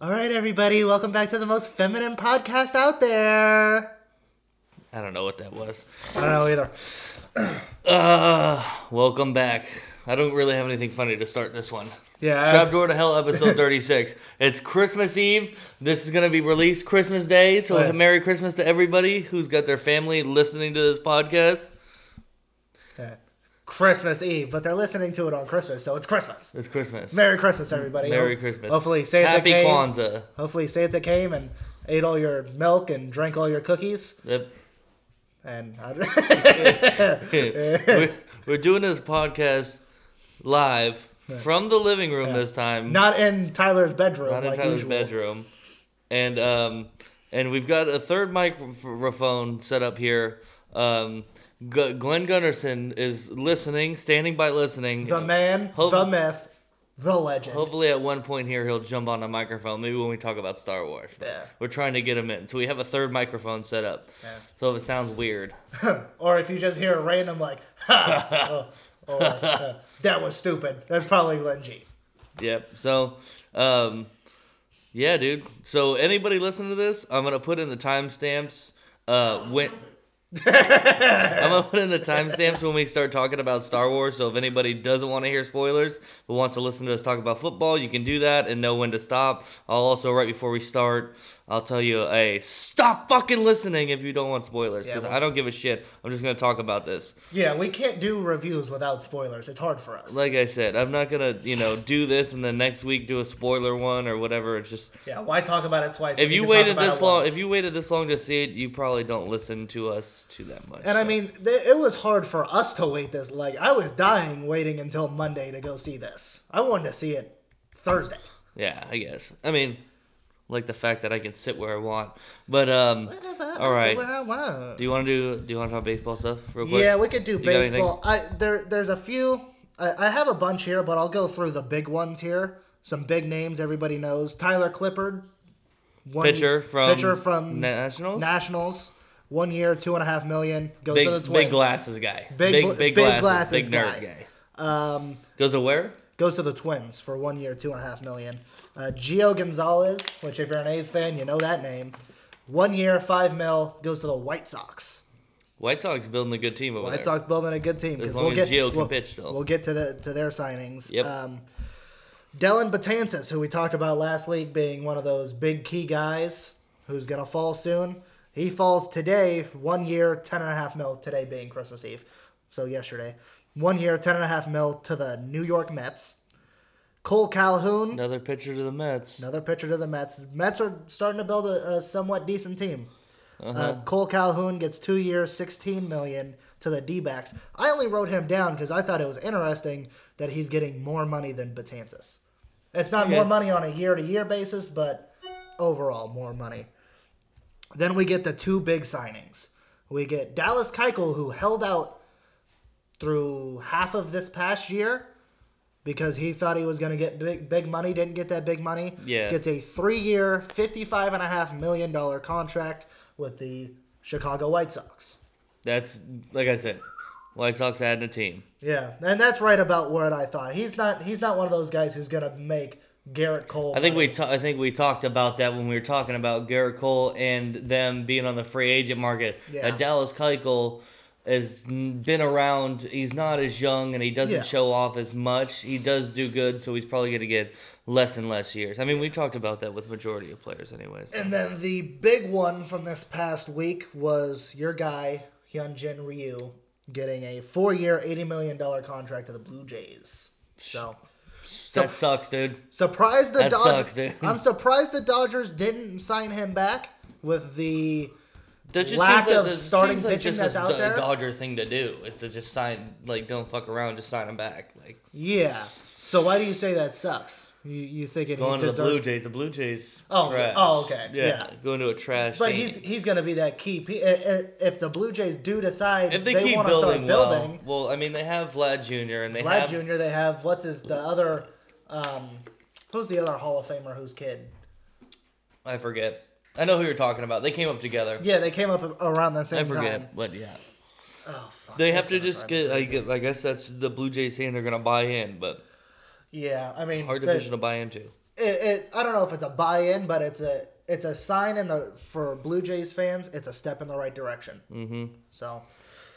All right, everybody, welcome back to the most feminine podcast out there. I don't know what that was. I don't know either. Welcome back. I don't really have anything funny to start this one. Yeah. Trapdoor to Hell, episode 36. It's Christmas Eve. This is going to be released Christmas Day, so Merry Christmas to everybody who's got their family listening to this podcast. Yeah. Christmas Eve, but they're listening to it on Christmas, so it's Christmas. It's Christmas. Merry Christmas, everybody. Merry Christmas. Hopefully, Happy Kwanzaa. Hopefully, Santa came and ate all your milk and drank all your cookies. Yep. And we're doing this podcast live from the living room this time. Not in Tyler's bedroom. Not in like Tyler's usual. Bedroom. And we've got a third microphone set up here. Glenn Gunderson is listening, standing by listening. The man, the myth, the legend. Hopefully at one point here he'll jump on the microphone, maybe when we talk about Star Wars. Yeah. We're trying to get him in. So we have a third microphone set up. Yeah. So if it sounds weird. Or if you just hear a random like, ha, that was stupid. That's probably Glenn G. Yep. So, yeah, dude. So anybody listening to this, I'm going to put in the timestamps when... I'm going to put in the timestamps when we start talking about Star Wars, so if anybody doesn't want to hear spoilers but wants to listen to us talk about football, you can do that and know when to stop. I'll also, right before we start, I'll tell you stop fucking listening if you don't want spoilers, because I don't give a shit. I'm just going to talk about this. Yeah, we can't do reviews without spoilers. It's hard for us. Like I said, I'm not going to, do this and then next week do a spoiler one or whatever. It's just... Yeah, why talk about it twice? If you waited this long to see it, you probably don't listen to us to that much. And so. I mean, it was hard for us to wait this. Like, I was dying waiting until Monday to go see this. I wanted to see it Thursday. Yeah, I guess. I mean, like the fact that I can sit where I want. But all right. Sit where I want. Do you want to talk baseball stuff real quick? Yeah, we could do baseball. There's a few. I have a bunch here, but I'll go through the big ones here. Some big names everybody knows. Tyler Clippard, pitcher from Nationals. 1 year, $2.5 million. Goes to the Twins. Big glasses guy. Big glasses guy. Goes to where? Goes to the Twins for 1 year, $2.5 million. Gio Gonzalez, which if you're an A's fan, you know that name. 1 year, $5 million. Goes to the White Sox. White Sox building a good team over there. White Sox building a good team. As long as Gio can pitch still. We'll get to their signings. Yep. Dellin Betances, who we talked about last week, being one of those big key guys who's gonna fall soon. He falls today, 1 year, $10.5 million, today being Christmas Eve, so yesterday. 1 year, $10.5 million to the New York Mets. Cole Calhoun. Another pitcher to the Mets. Mets are starting to build a somewhat decent team. Uh-huh. Cole Calhoun gets 2 years, $16 million to the D-backs. I only wrote him down because I thought it was interesting that he's getting more money than Betances. It's not more money on a year-to-year basis, but overall more money. Then we get the two big signings. We get Dallas Keuchel, who held out through half of this past year because he thought he was going to get big money, didn't get that big money. Yeah. Gets a 3-year, $55.5 million contract with the Chicago White Sox. That's, like I said, White Sox adding a team. Yeah, and that's right about what I thought. He's not one of those guys who's going to make Garrett Cole. I think we talked about that when we were talking about Garrett Cole and them being on the free agent market. Yeah. Dallas Keuchel has been around. He's not as young and he doesn't show off as much. He does do good, so he's probably going to get less and less years. I mean, we talked about that with majority of players anyways. And then the big one from this past week was your guy, Hyunjin Ryu, getting a 4-year, $80 million contract to the Blue Jays. So... that sucks, dude. I'm surprised the Dodgers didn't sign him back with the lack of starting pitching that's out there. That's a Dodger thing to do is to just sign, like, don't fuck around, just sign him back. Like, yeah. So why do you say that sucks? You think it going to the Blue Jays? The Blue Jays. Oh, okay. Yeah, going to a trash. But he's going to be that key. If the Blue Jays do decide if they keep want to start building, well, I mean they have Vlad Jr. and They have who's the other Hall of Famer? Whose kid? I forget. I know who you're talking about. They came up together. Yeah, they came up around the same time. I forget, but yeah. Oh fuck. They have to just get. I guess that's the Blue Jays saying they're going to buy in, but. Yeah, I mean... hard division to buy into. I don't know if it's a buy-in, but it's a sign for Blue Jays fans. It's a step in the right direction. Mm-hmm. So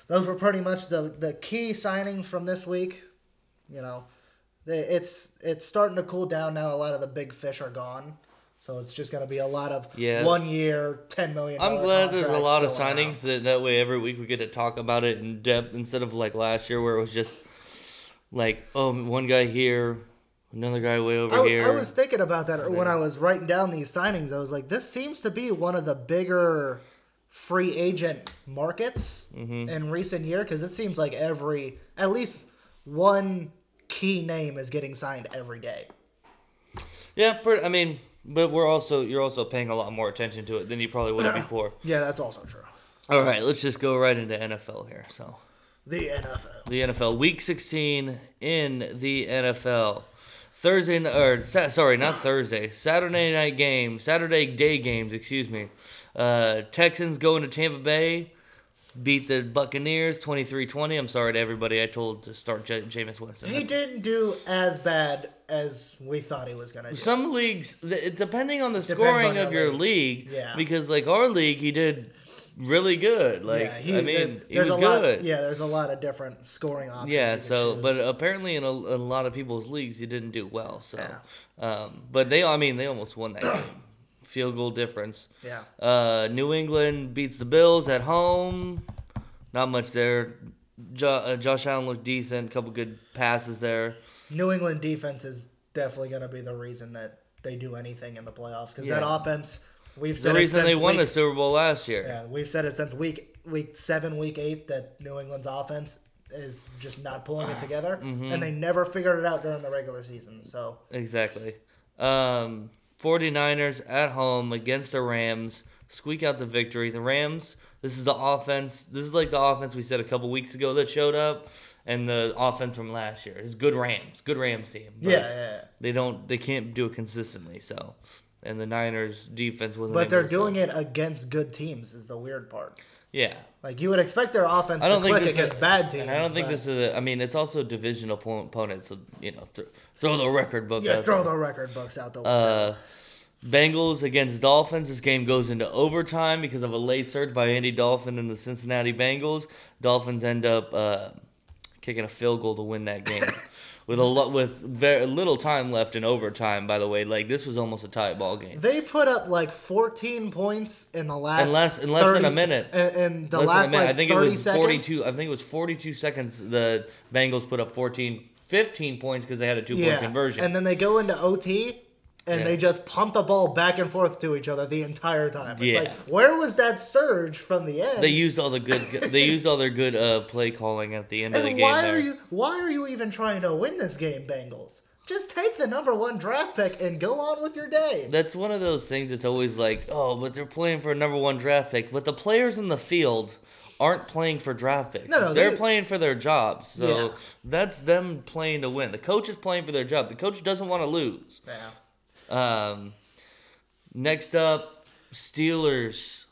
those were pretty much the key signings from this week. You know, it's starting to cool down now. A lot of the big fish are gone. So it's just going to be a lot of 1 year, $10 million. I'm glad there's a lot of signings that way every week we get to talk about it in depth instead of like last year where it was just like, oh, one guy here, another guy way over here. I was thinking about that when I was writing down these signings. I was like, this seems to be one of the bigger free agent markets in recent year because it seems like at least one key name is getting signed every day. Yeah, I mean... But you're also paying a lot more attention to it than you probably would have before. Yeah, that's also true. All right, let's just go right into NFL here. So, the NFL. The NFL Week 16 in the NFL. Saturday day games. Excuse me. Texans go into Tampa Bay, beat the Buccaneers 23-20. I'm sorry to everybody I told to start Jameis Winston. He didn't do as bad as we thought he was going to do. Some leagues, depending on the scoring of your league, because like our league, he did really good. Like, yeah, he was good. Yeah, there's a lot of different scoring options. Yeah, but apparently in a lot of people's leagues, he didn't do well. So, but they almost won that game. Field goal difference. Yeah. New England beats the Bills at home. Not much there. Josh Allen looked decent. A couple good passes there. New England defense is definitely going to be the reason that they do anything in the playoffs because that offense, we've said the reason they won the Super Bowl last year. Yeah, we've said it since week 7, week 8 that New England's offense is just not pulling it together, and they never figured it out during the regular season. So exactly. 49ers at home against the Rams squeak out the victory. The Rams. This is the offense. This is like the offense we said a couple weeks ago that showed up. And the offense from last year is good Rams team. Yeah. They can't do it consistently. So, and the Niners defense wasn't. But they're doing it against good teams is the weird part. Yeah, like you would expect their offense to click against bad teams. I don't think this is. I mean, it's also divisional opponents. So, you know, throw the record book. Yeah, throw the record books out the window. Bengals against Dolphins. This game goes into overtime because of a late surge by Andy Dalton and the Cincinnati Bengals. Dolphins end up. Kicking a field goal to win that game with very little time left in overtime. By the way, like this was almost a tie ball game. They put up like 14 points in the last in less than a minute. In the last like 30 seconds, 42. I think it was 42 seconds. The Bengals put up 15 points because they had a 2-point conversion. And then they go into OT. And they just pump the ball back and forth to each other the entire time. It's like, where was that surge from the end? They used all their good play calling at the end of the game. Why are you even trying to win this game, Bengals? Just take the number 1 draft pick and go on with your day. That's one of those things that's always like, oh, but they're playing for a number 1 draft pick, but the players in the field aren't playing for draft picks. No, they're playing for their jobs. So that's them playing to win. The coach is playing for their job. The coach doesn't want to lose. Yeah. Next up, Steelers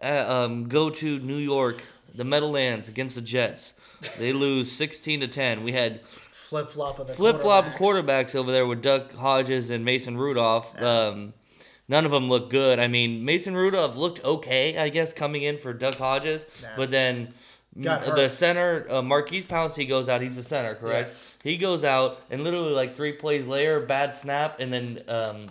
go to New York, the Meadowlands against the Jets. They lose 16-10. We had flip flop quarterbacks over there with Duck Hodges and Mason Rudolph. None of them looked good. I mean, Mason Rudolph looked okay, I guess, coming in for Duck Hodges, but then. The center, Marquise Pouncey goes out. He's the center, correct? Yes. He goes out, and literally like 3 plays later, bad snap, and then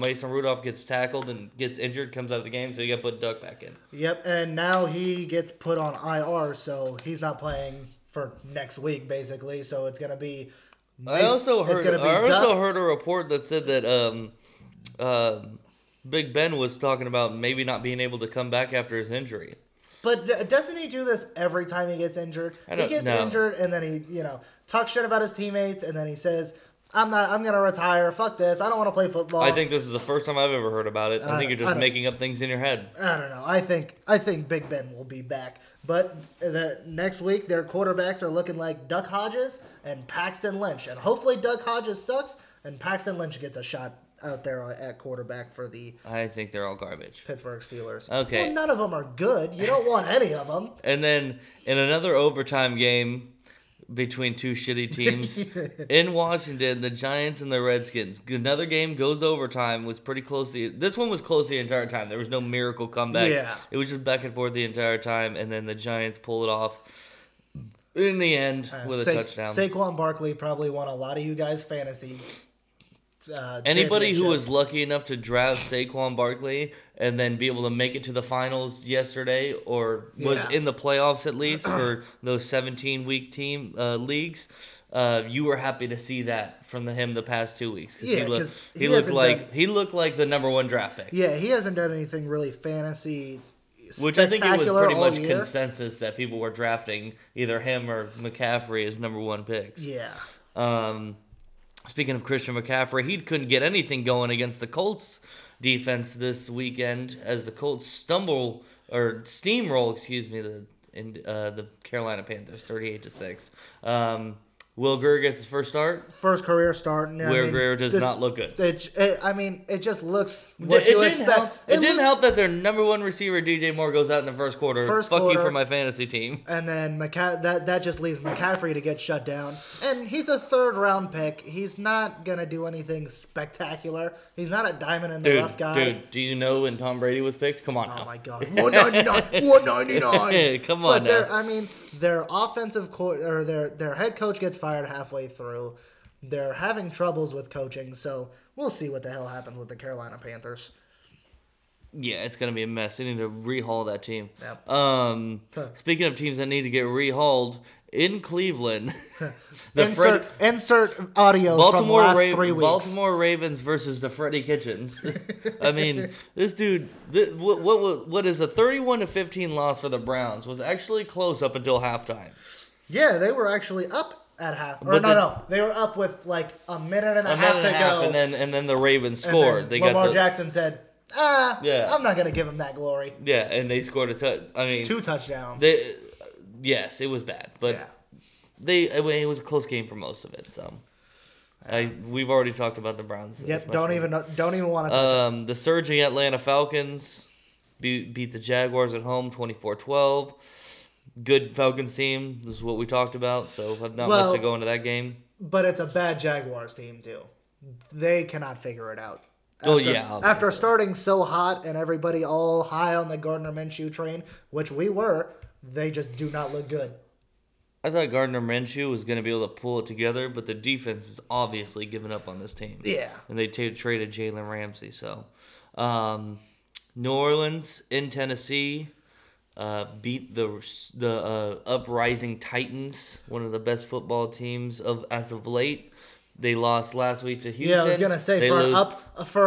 Mason Rudolph gets tackled and gets injured, comes out of the game, so you got to put Duck back in. Yep, and now he gets put on IR, so he's not playing for next week, basically. So it's going to be I also heard a report that said that Big Ben was talking about maybe not being able to come back after his injury. But doesn't he do this every time he gets injured? He gets injured and then he, you know, talks shit about his teammates and then he says, I'm going to retire. Fuck this. I don't want to play football." I think this is the first time I've ever heard about it. I think you're just making up things in your head. I don't know. I think Big Ben will be back. But next week their quarterbacks are looking like Duck Hodges and Paxton Lynch. And hopefully Duck Hodges sucks and Paxton Lynch gets a shot out there at quarterback for the... I think they're all garbage. Pittsburgh Steelers. Okay. Well, none of them are good. You don't want any of them. And then in another overtime game, between two shitty teams in Washington, the Giants and the Redskins. Another game goes overtime, was pretty close. This one was close the entire time. There was no miracle comeback. Yeah. It was just back and forth the entire time, and then the Giants pull it off in the end with a touchdown. Saquon Barkley probably won a lot of you guys' fantasy. Anybody who was lucky enough to draft Saquon Barkley and then be able to make it to the finals yesterday, or was in the playoffs at least for those 17-week team leagues, you were happy to see that from him the past 2 weeks. Yeah, because he looked like the number one draft pick. Yeah, he hasn't done anything really fantasy. Which I think it was pretty much consensus that people were drafting either him or McCaffrey as number one picks. Yeah. Speaking of Christian McCaffrey, he couldn't get anything going against the Colts defense this weekend as the Colts steamroll the Carolina Panthers 38-6. Will Greer gets his first start. First career start. Greer does not look good. It just looks what you expect. It didn't help that their number one receiver, DJ Moore, goes out in the first quarter. Fuck you for my fantasy team. And then that just leaves McCaffrey to get shut down. And he's a third-round pick. He's not going to do anything spectacular. He's not a diamond-in-the-rough guy. Dude, do you know when Tom Brady was picked? Come on now. Oh, my God. 199. 199. Come on now. Their offensive or their head coach gets fired halfway through. They're having troubles with coaching, so we'll see what the hell happens with the Carolina Panthers. Yeah, it's going to be a mess. They need to rehaul that team. Yep. Speaking of teams that need to get rehauled, in Cleveland, insert audio Baltimore from the last 3 weeks. Baltimore Ravens versus the Freddie Kitchens. I mean, this dude, what is a 31-15 loss for the Browns was actually close up until halftime. Yeah, they were actually up at half. They were up with like a minute and a half to go. And then the Ravens scored. Lamar Jackson said, I'm not going to give him that glory. Yeah, and they scored two touchdowns. Yes, it was bad. But it was a close game for most of it. So we've already talked about the Browns. Yep, don't even want to touch it. The surging Atlanta Falcons beat the Jaguars at home 24-12. Good Falcons team. This is what we talked about, so not much to go into that game. But it's a bad Jaguars team, too. They cannot figure it out. After starting so hot and everybody all high on the Gardner Minshew train, which we were, they just do not look good. I thought Gardner Minshew was going to be able to pull it together, but the defense is obviously giving up on this team. Yeah. And they traded Jalen Ramsey, so. New Orleans in Tennessee beat the uprising Titans, one of the best football teams as of late. They lost last week to Houston. Yeah, I was gonna say for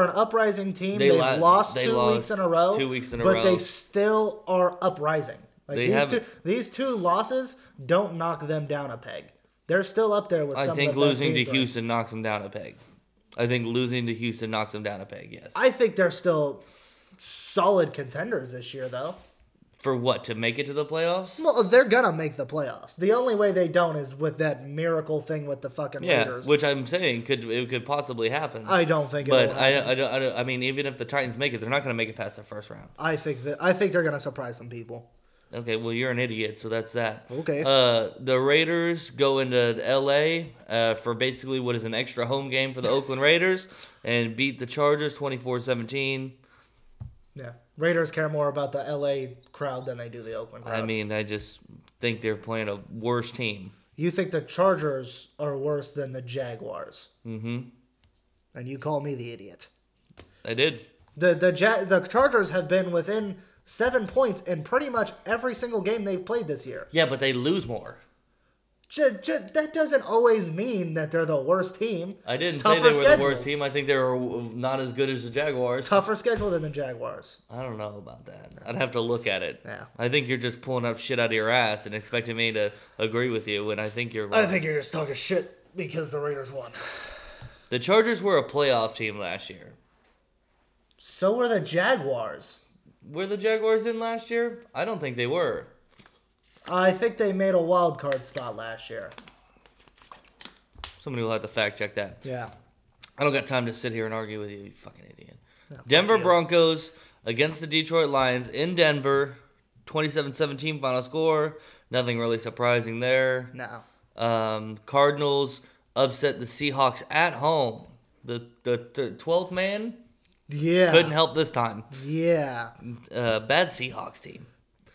an uprising team, they've lost two weeks in a row, but they still are uprising. Like these two losses don't knock them down a peg. They're still up there with some of the best teams. I think losing to Houston knocks them down a peg. Yes. I think they're still solid contenders this year, though. For what, to make it to the playoffs? Well, they're going to make the playoffs. The only way they don't is with that miracle thing with the fucking Raiders. Yeah, which I'm saying could possibly happen. I don't think it will happen. But I mean, even if the Titans make it, they're not going to make it past the first round. I think they're going to surprise some people. Okay, well, you're an idiot, so that's that. Okay. The Raiders go into L.A. For basically what is an extra home game for the Oakland Raiders and beat the Chargers 24-17. Yeah. Raiders care more about the L.A. crowd than they do the Oakland crowd. I mean, I just think they're playing a worse team. You think the Chargers are worse than the Jaguars? Mm-hmm. And you call me the idiot. I did. The Chargers have been within 7 points in pretty much every single game they've played this year. Yeah, but they lose more. That doesn't always mean that they're the worst team. I didn't say they were the worst team. I think they were not as good as the Jaguars. Tougher schedule than the Jaguars. I don't know about that. I'd have to look at it. Yeah. I think you're just pulling up shit out of your ass and expecting me to agree with you when I think you're wrong. I think you're just talking shit because the Raiders won. The Chargers were a playoff team last year. So were the Jaguars. Were the Jaguars in last year? I don't think they were. I think they made a wild card spot last year. Somebody will have to fact check that. Yeah. I don't got time to sit here and argue with you, you fucking idiot. No, Denver Broncos against the Detroit Lions in Denver. 27-17 final score. Nothing really surprising there. No. Cardinals upset the Seahawks at home. The 12th man couldn't help this time. Yeah. Bad Seahawks team.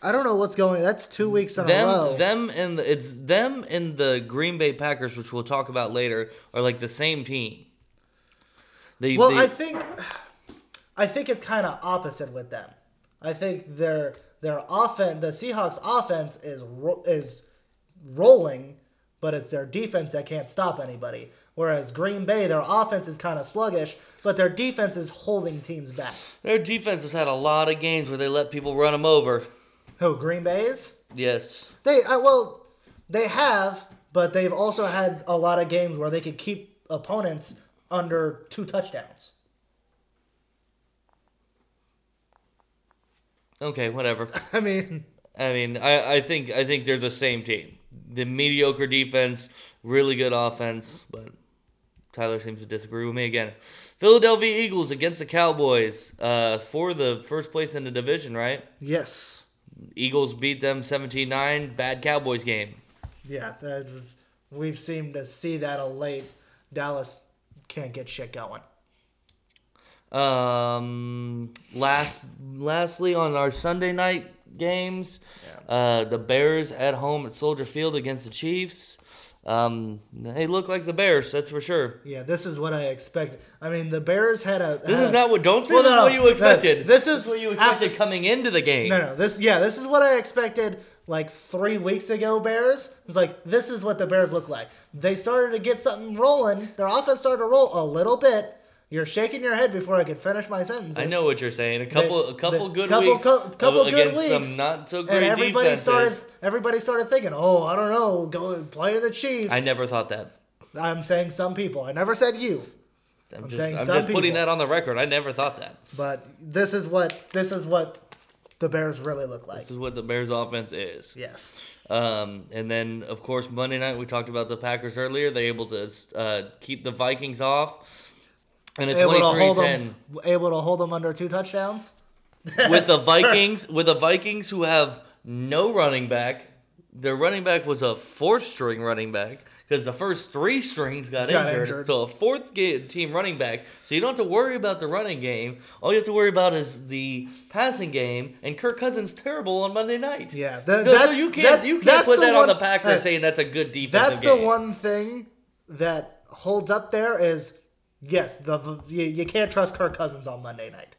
I don't know what's going on. That's 2 weeks in a row. Them and the Green Bay Packers, which we'll talk about later, are like the same team. I think it's kind of opposite with them. I think their offense, the Seahawks offense is rolling, but it's their defense that can't stop anybody. Whereas Green Bay, their offense is kind of sluggish, but their defense is holding teams back. Their defense has had a lot of games where they let people run them over. Who, Green Bay's? Yes. They have, but they've also had a lot of games where they could keep opponents under 2 touchdowns. Okay, whatever. I think they're the same team. The mediocre defense, really good offense, but Tyler seems to disagree with me again. Philadelphia Eagles against the Cowboys for the first place in the division, right? Yes. Eagles beat them 17-9. Bad Cowboys game. Yeah, we've seemed to see that of late. Dallas can't get shit going. Lastly, on our Sunday night games, the Bears at home at Soldier Field against the Chiefs. They look like the Bears, that's for sure. Yeah, this is what I expected. I mean, the Bears had a... This is what you expected. This is what you expected coming into the game. This is what I expected like 3 weeks ago, Bears. It was like, this is what the Bears look like. They started to get something rolling. Their offense started to roll a little bit. You're shaking your head before I can finish my sentences. I know what you're saying. A couple good weeks against some not so great defenses. Everybody started thinking, "Oh, I don't know, go and play the Chiefs." I never thought that. I'm saying some people. I never said you. I'm just putting that on the record. I never thought that. But this is what the Bears really look like. This is what the Bears offense is. Yes. And then of course Monday night we talked about the Packers earlier. They're able to keep the Vikings off. And a 23-10. Able to hold them under 2 touchdowns? With the Vikings who have no running back. Their running back was a 4th-string running back because the first 3 strings got injured. So a 4th team running back. So you don't have to worry about the running game. All you have to worry about is the passing game. And Kirk Cousins terrible on Monday night. Yeah. You can't put that on the Packers saying that's a good defensive game. The one thing that holds up there is... Yes, you can't trust Kirk Cousins on Monday night.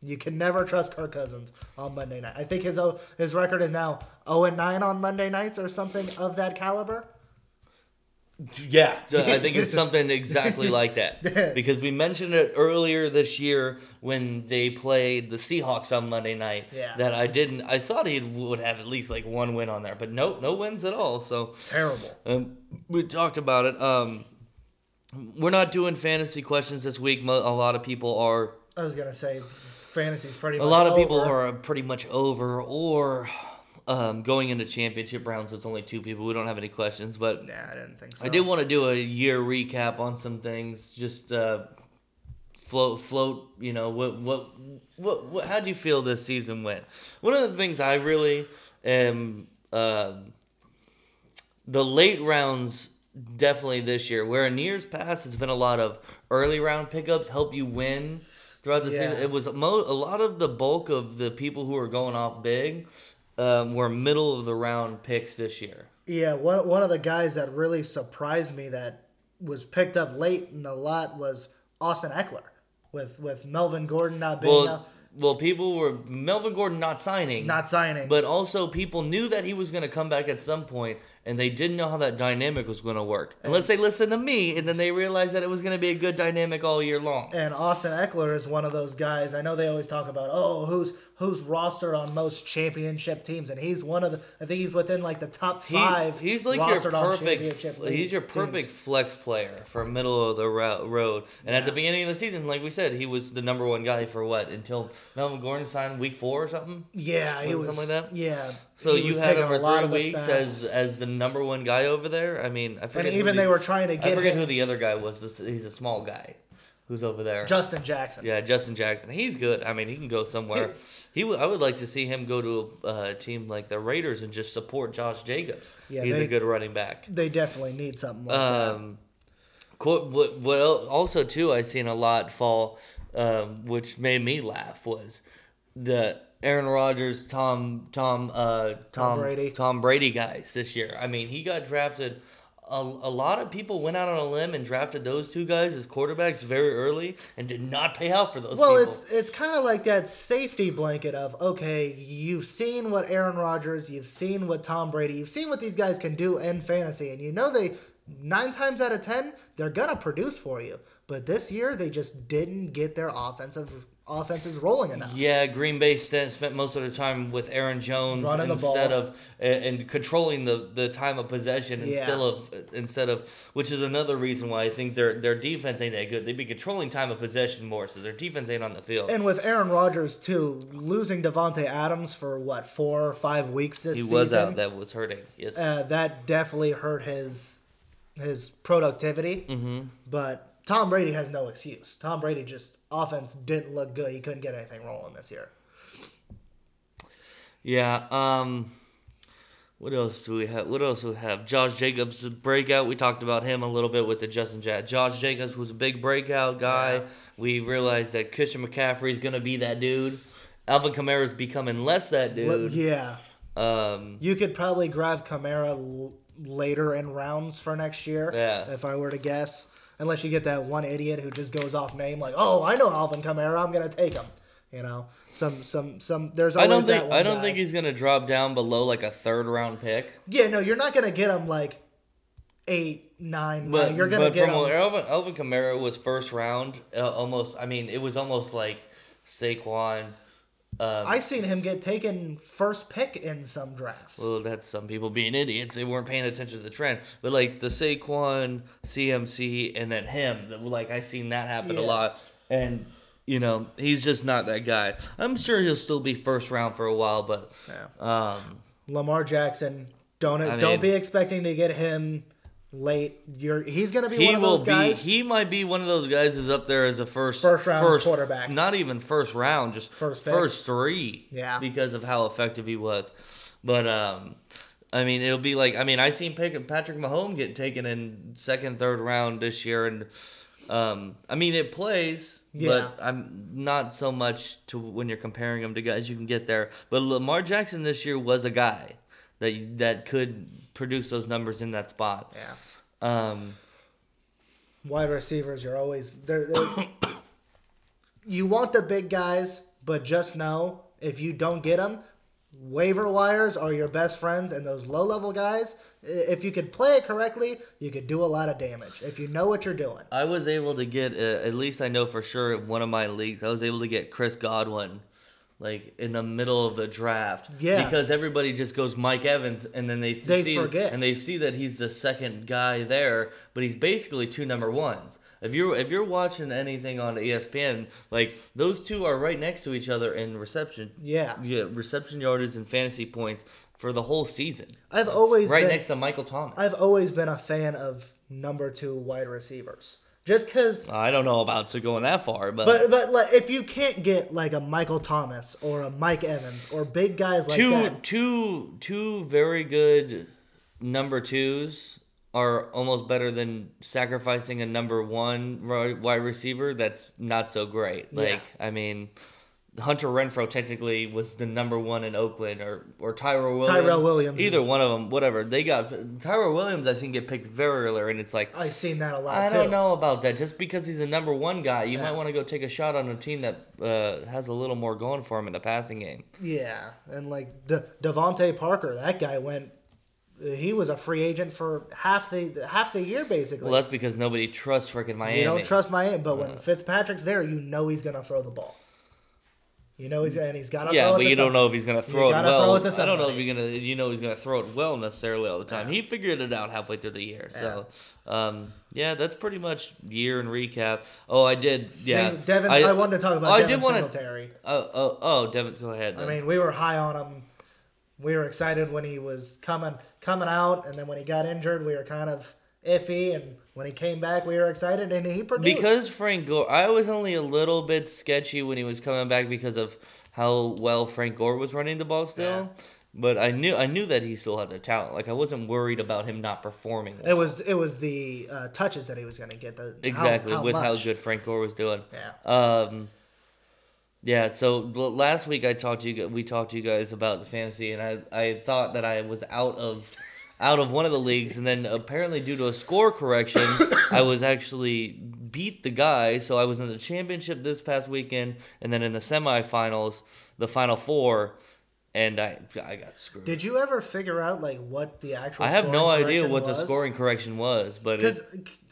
You can never trust Kirk Cousins on Monday night. I think his record is now 0-9 on Monday nights or something of that caliber. Yeah, I think it's something exactly like that. Because we mentioned it earlier this year when they played the Seahawks on Monday night. Yeah. I thought he would have at least like 1 win on there. But nope, no wins at all. So terrible. We talked about it. We're not doing fantasy questions this week. A lot of people are... I was going to say, fantasy's pretty much over. A lot of people are pretty much over or going into championship rounds. It's only 2 people. We don't have any questions, but... Nah, I didn't think so. I did want to do a year recap on some things. Just float, you know, what how do you feel this season went? One of the things I really am... the late rounds... Definitely this year. Where in years past, it's been a lot of early round pickups help you win throughout the season. It was a lot of the bulk of the people who were going off big were middle of the round picks this year. Yeah, one of the guys that really surprised me that was picked up late and a lot was Austin Eckler with Melvin Gordon not being out. Well, people were Melvin Gordon not signing, but also people knew that he was going to come back at some point, and they didn't know how that dynamic was going to work. Unless they listened to me, and then they realized that it was going to be a good dynamic all year long. And Austin Eckler is one of those guys. I know they always talk about, who's rostered on most championship teams, and he's one of the. I think he's within like the top 5. He's like rostered your perfect. He's your perfect flex player for middle of the road. And at the beginning of the season, like we said, he was the number 1 guy for what until Melvin Gordon signed week 4 or something. Yeah, he was something like that. Yeah. So you had him for 3 weeks as the number 1 guy over there. I mean, I forget. And even they were trying to get. I forget who the other guy was. He's a small guy. Who's over there? Justin Jackson. Yeah, Justin Jackson. He's good. I mean, he can go somewhere. I would like to see him go to a team like the Raiders and just support Josh Jacobs. Yeah, he's a good running back. They definitely need something like that. Well, also, too, I've seen a lot fall, which made me laugh, was the Aaron Rodgers, Tom Brady guys this year. I mean, he got drafted... A lot of people went out on a limb and drafted those two guys as quarterbacks very early and did not pay out for those people. Well, it's kind of like that safety blanket of, okay, you've seen what Aaron Rodgers, you've seen what Tom Brady, you've seen what these guys can do in fantasy, and you know they, 9 times out of 10, they're going to produce for you. But this year, they just didn't get their offenses rolling enough. Yeah, Green Bay spent most of their time with Aaron Jones instead of controlling the time of possession instead of which is another reason why I think their defense ain't that good. They'd be controlling time of possession more, so their defense ain't on the field. And with Aaron Rodgers too, losing Devontae Adams for 4 or 5 weeks this season. He was out. That was hurting. Yes, that definitely hurt his productivity. Mm-hmm. But Tom Brady has no excuse. Tom Brady just offense didn't look good. He couldn't get anything rolling this year. Yeah. What else do we have? Josh Jacobs' breakout. We talked about him a little bit with the Justin Jackson. Josh Jacobs was a big breakout guy. Yeah. We realized that Christian McCaffrey is going to be that dude. Alvin Kamara is becoming less that dude. Yeah. You could probably grab Kamara later in rounds for next year. Yeah. If I were to guess. Unless you get that one idiot who just goes off name like, oh, I know Alvin Kamara, I'm gonna take him. You know, some. There's always that one. I don't think he's gonna drop down below like a 3rd round pick. Yeah, no, you're not gonna get him like 8, 9. But, you're gonna get him. Alvin Kamara was 1st round, almost. I mean, it was almost like Saquon. I seen him get taken 1st pick in some drafts. Well, that's some people being idiots. They weren't paying attention to the trend. But, like, the Saquon, CMC, and then him. Like, I seen that happen a lot. And, you know, he's just not that guy. I'm sure he'll still be 1st round for a while, but... Yeah. Lamar Jackson, don't be expecting to get him... late. He's going to be one of those guys. He might be one of those guys who's up there as a first round quarterback. Not even 1st round, just first three. Yeah. Because of how effective he was. But, I mean, it'll be like, I mean, I seen Patrick Mahomes get taken in 2nd, 3rd round this year. And, I mean, it plays, but I'm not so much to when you're comparing him to guys you can get there. But Lamar Jackson this year was a guy that could produce those numbers in that spot. Yeah. Wide receivers, you're always you want the big guys, but just know if you don't get them, waiver wires are your best friends, and those low-level guys, if you could play it correctly, you could do a lot of damage if you know what you're doing. I was able to get, at least I know for sure, in one of my leagues, I was able to get Chris Godwin like in the middle of the draft, because everybody just goes Mike Evans, and then they see that he's the second guy there, but he's basically 2 number 1s. If you're watching anything on ESPN, like those two are right next to each other in reception, reception yardage and fantasy points for the whole season. I've always right been, next to Michael Thomas. I've always been a fan of number 2 wide receivers. Just because I don't know about going that far, but like, if you can't get like a Michael Thomas or a Mike Evans or big guys like that, two very good number 2s are almost better than sacrificing a number 1 wide receiver that's not so great. Like I mean, Hunter Renfrow technically was the number 1 in Oakland, or Tyrell Williams. Either one of them, whatever. They got Tyrell Williams, I seen get picked very early, and it's like... I've seen that a lot, I don't know about that. Just because he's a number 1 guy, you might want to go take a shot on a team that has a little more going for him in the passing game. Yeah, and like Devontae Parker, that guy went... He was a free agent for half the year, basically. Well, that's because nobody trusts freaking Miami. You don't trust Miami, but when Fitzpatrick's there, you know he's going to throw the ball. You know he's got to throw it. Yeah, but you don't know if he's going to throw it well. I don't know if he's going to throw it well necessarily all the time. He figured it out halfway through the year. So, that's pretty much year in recap. Oh, I did. Yeah, Devin. I wanted to talk about Devin Singletary. Devin, go ahead. Then. I mean, we were high on him. We were excited when he was coming out, and then when he got injured, we were kind of iffy, and when he came back, we were excited, and he produced. Because Frank Gore, I was only a little bit sketchy when he was coming back because of how well Frank Gore was running the ball still. Yeah. But I knew that he still had the talent. Like, I wasn't worried about him not performing well. It was the touches that he was going to get. How good Frank Gore was doing. Yeah. Yeah. So last week we talked to you guys about the fantasy, and I thought that I was out of one of the leagues, and then apparently due to a score correction, I was actually beat the guy. So I was in the championship this past weekend, and then in the semifinals, the Final Four. And I got screwed. Did you ever figure out like what the actual? I have no idea what the scoring correction was, but because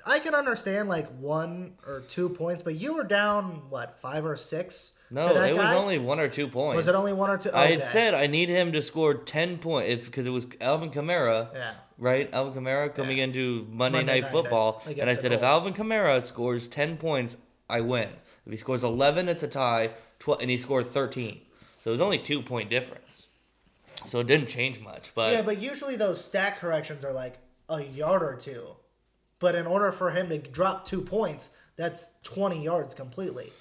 I can understand like 1 or 2 points, but you were down what 5 or 6? No, it was only 1 or 2 points. Was it only 1 or 2? Okay. I had said I need him to score 10 points because it was Alvin Kamara. Yeah. Right, Alvin Kamara coming into Monday Night Football, and I said if Alvin Kamara scores 10 points, I win. If he scores 11, it's a tie. 12, and he scored 13. So it was only 2 point difference. So it didn't change much. But yeah, but usually those stat corrections are like a yard or two. But in order for him to drop 2 points, that's 20 yards completely.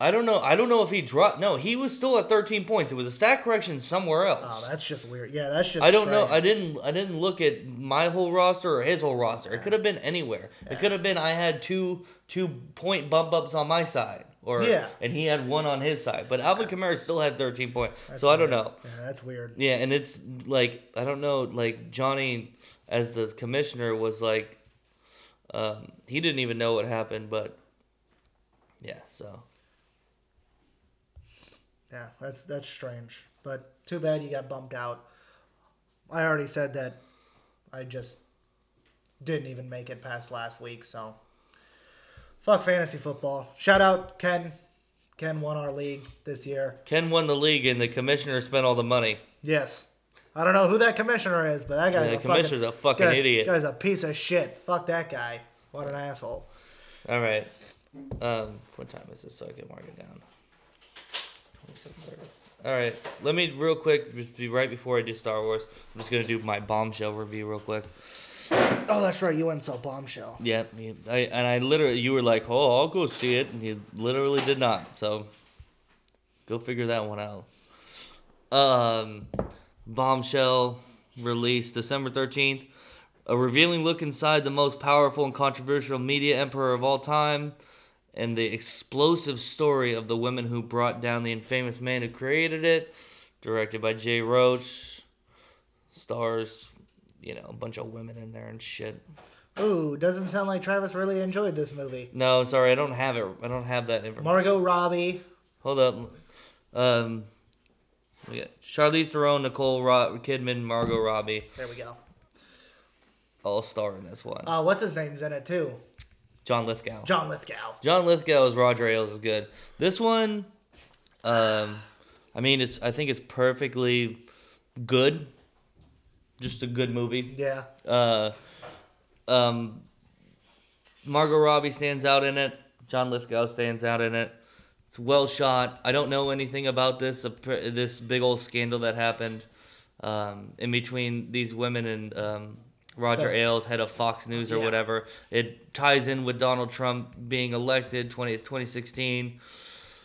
I don't know if he dropped. No, he was still at 13 points. It was a stat correction somewhere else. Oh, that's just weird. Yeah, that's just I don't know. I didn't look at my whole roster or his whole roster. Yeah. It could have been anywhere. Yeah. It could have been I had two point bump ups on my side. And he had one on his side. But Alvin Kamara still had 13 points. That's so weird. I don't know. Yeah, that's weird. Yeah, and it's like, I don't know, like Johnny as the commissioner was like, he didn't even know what happened, but yeah, so. Yeah, that's strange. But too bad you got bumped out. I already said that I just didn't even make it past last week, so. Fuck fantasy football. Shout out Ken. Ken won our league this year. Ken won the league, and the commissioner spent all the money. Yes. I don't know who that commissioner is, but that guy's a commissioner's a fucking idiot. That guy's a piece of shit. Fuck that guy. What an asshole. All right. What time is it so I can mark it down? 27:30. All right. Let me real quick, right before I do Star Wars, I'm just going to do my bombshell review real quick. Oh, that's right. You went and saw Bombshell. Yeah, I literally, you were like, oh, I'll go see it, and you literally did not. So, go figure that one out. Bombshell released December 13th. A revealing look inside the most powerful and controversial media emperor of all time, and the explosive story of the women who brought down the infamous man who created it. Directed by Jay Roach. Stars. You know, a bunch of women in there and shit. Ooh, doesn't sound like Travis really enjoyed this movie. No, sorry, I don't have it. I don't have that information. Margot Robbie. Hold up. We got Charlize Theron, Nicole Kidman, Margot Robbie. There we go. All star in this one. What's his name's in it too? John Lithgow. John Lithgow. John Lithgow as Roger Ailes is good. This one, I mean, I think it's perfectly good. Just a good movie. Yeah. Margot Robbie stands out in it. John Lithgow stands out in it. It's well shot. I don't know anything about this big old scandal that happened in between these women and Roger Ailes, head of Fox News or whatever. It ties in with Donald Trump being elected 2016.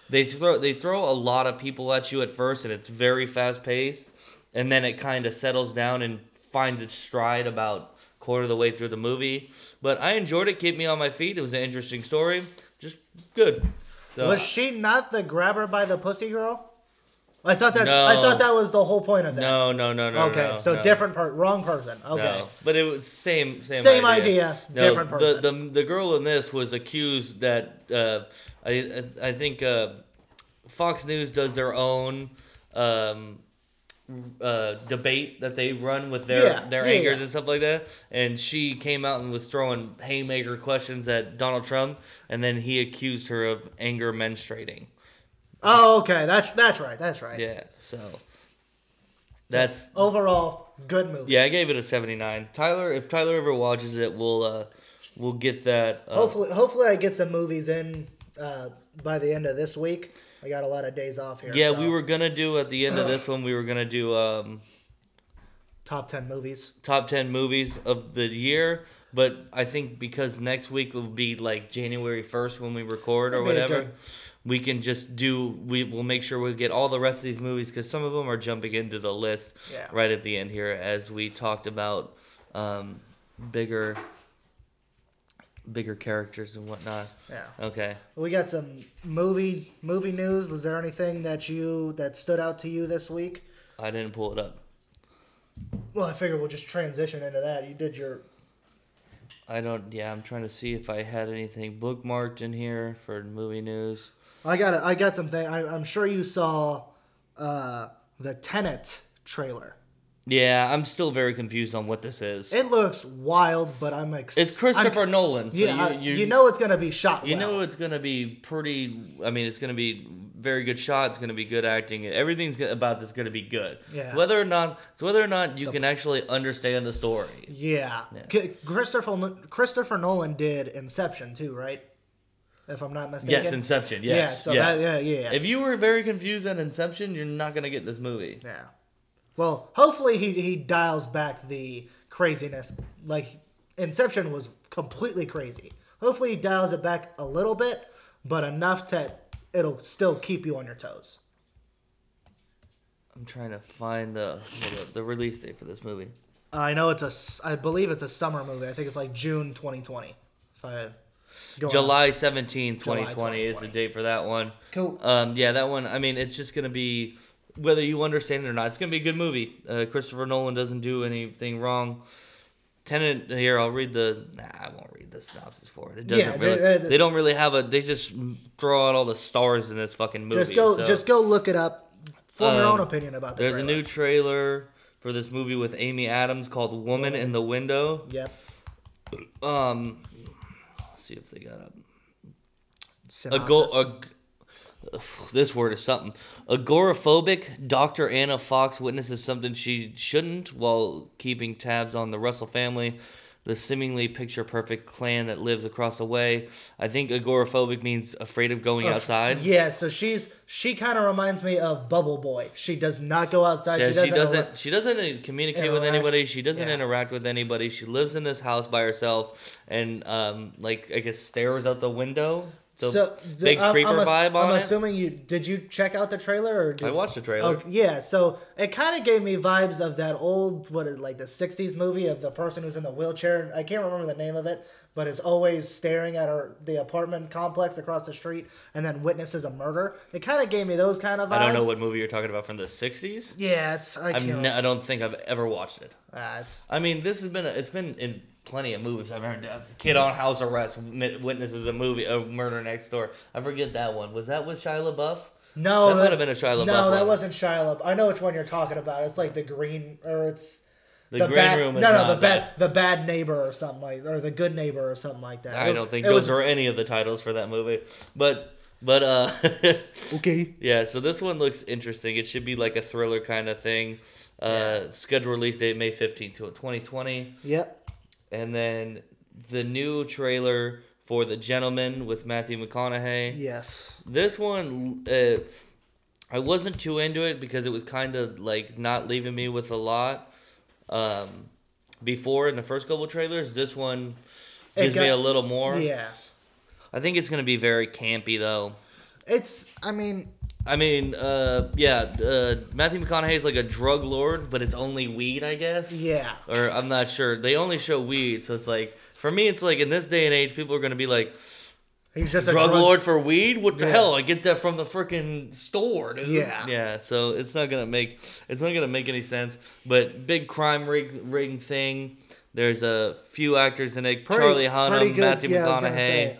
They throw a lot of people at you at first, and it's very fast paced. And then it kind of settles down and finds its stride about quarter of the way through the movie. But I enjoyed it. Kept me on my feet. It was an interesting story. Just good. So, was she not the grabber by the pussy girl? I thought that was the whole point of that. No. Okay, no. Different part. Wrong person. Okay. No, but it was same idea. No, different person. The girl in this was accused that I think Fox News does their own. Debate that they run with their anchors and stuff like that, and she came out and was throwing haymaker questions at Donald Trump, and then he accused her of anger menstruating. Oh, okay, that's right. Yeah, so that's overall good movie. Yeah, I gave it a 79. Tyler, if Tyler ever watches it, we'll get that. Hopefully, I get some movies in by the end of this week. I got a lot of days off here. Yeah, so. We were going to do, at the end of this one, we were going to do Top 10 movies of the year. But I think because next week will be like January 1st when we record or whatever, we can just do, we'll make sure we get all the rest of these movies because some of them are jumping into the list right at the end here as we talked about bigger characters and whatnot. Yeah. Okay. We got some movie news. Was there anything that stood out to you this week? I didn't pull it up. Well, I figure we'll just transition into that. You did your... I'm trying to see if I had anything bookmarked in here for movie news. I got something. I'm sure you saw the Tenet trailer. Yeah, I'm still very confused on what this is. It looks wild, but I'm excited. It's Christopher Nolan. So yeah, you know it's going to be shot well. You know it's going to be pretty... I mean, it's going to be very good shot. It's going to be good acting. Everything's about this going to be good. Yeah. It's whether or not you can actually understand the story. Yeah. Christopher Nolan did Inception too, right? If I'm not mistaken. Yes, Inception. Yes. Yeah, so yeah. That. If you were very confused on Inception, you're not going to get this movie. Yeah. Well, hopefully he dials back the craziness. Like, Inception was completely crazy. Hopefully he dials it back a little bit, but enough that it'll still keep you on your toes. I'm trying to find the release date for this movie. I know I believe it's a summer movie. I think it's like June 2020. July 17, 2020 is the date for that one. Cool. Yeah, that one, I mean, it's just going to be... Whether you understand it or not, it's going to be a good movie. Christopher Nolan doesn't do anything wrong. Tenet, here, I'll read the... Nah, I won't read the synopsis for it. It doesn't really... They don't really have a... They just throw out all the stars in this fucking movie. Just go look it up. Form your own opinion about the trailer. There's a new trailer for this movie with Amy Adams called Woman in the Window. Yep. Let's see if they got up. This word is something. Agoraphobic Dr. Anna Fox witnesses something she shouldn't while keeping tabs on the Russell family, the seemingly picture-perfect clan that lives across the way. I think agoraphobic means afraid of going outside. Yeah, so she kind of reminds me of Bubble Boy. She does not go outside. Yeah, she doesn't communicate with anybody. She doesn't interact with anybody. She lives in this house by herself and, I guess, stares out the window. So big creeper vibe on it. I'm assuming did you check out the trailer? I watched the trailer. Oh, yeah, so it kind of gave me vibes of that old, the 60s movie of the person who's in the wheelchair. I can't remember the name of it, but is always staring at the apartment complex across the street and then witnesses a murder. It kind of gave me those kind of vibes. I don't know what movie you're talking about from the 60s. Yeah, I don't think I've ever watched it. This has been... It's been in... plenty of movies I've heard. Kid on house arrest witnesses a murder next door. I forget that one. Was that with Shia LaBeouf? No, that might have been a Shia LaBeouf. No, that wasn't Shia LaBeouf. I know which one you're talking about. It's like the green, or it's the green bad, room. The bad neighbor or something or the good neighbor or something like that. I don't think those are any of the titles for that movie, but okay, yeah. So this one looks interesting. It should be like a thriller kind of thing. Scheduled release date May 15th, 2020. Yep. And then the new trailer for The Gentleman with Matthew McConaughey. Yes. This one, I wasn't too into it because it was kind of like not leaving me with a lot. Before in the first couple trailers, this one gives me a little more. Yeah. I think it's going to be very campy though. Matthew McConaughey is like a drug lord, but it's only weed, I guess. Yeah. Or I'm not sure. They only show weed, so it's like, for me, it's like in this day and age, people are going to be like, he's just a drug lord for weed? What the hell? I get that from the freaking store, dude. Yeah. Yeah, so it's not going to make any sense, but big crime ring thing. There's a few actors in it. Charlie Hunnam, Matthew McConaughey.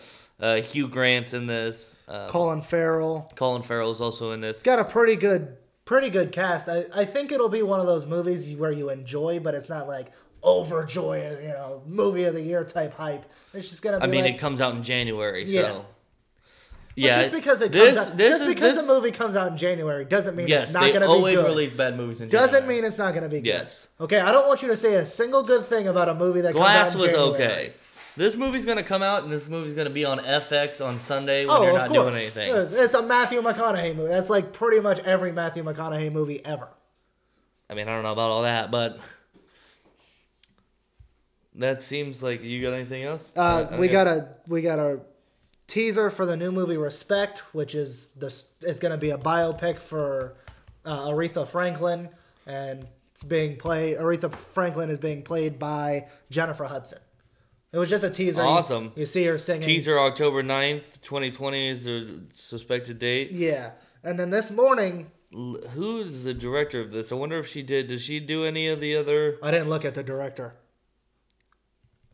Hugh Grant's in this. Colin Farrell. Colin Farrell's also in this. It's got a pretty good cast. I think it'll be one of those movies where you enjoy, but it's not like overjoyous, movie of the year type hype. It's just gonna be it comes out in January, so yeah. Just because a movie comes out in January doesn't mean it's not going to be good. Yes, they always release bad movies in January. Doesn't mean it's not going to be good. Yes. Okay, I don't want you to say a single good thing about a movie that comes out in January. Glass was okay. This movie's going to come out, and this movie's going to be on FX on Sunday when you're not doing anything. It's a Matthew McConaughey movie. That's like pretty much every Matthew McConaughey movie ever. I don't know about all that, but... That seems like you got anything else? We got a teaser for the new movie Respect, which is it's going to be a biopic for Aretha Franklin, and it's being played. Aretha Franklin is being played by Jennifer Hudson. It was just a teaser. Awesome. You see her singing. Teaser October 9th, 2020 is the suspected date. Yeah. And then this morning... Who's the director of this? I wonder if she did. Does she do any of the other... I didn't look at the director.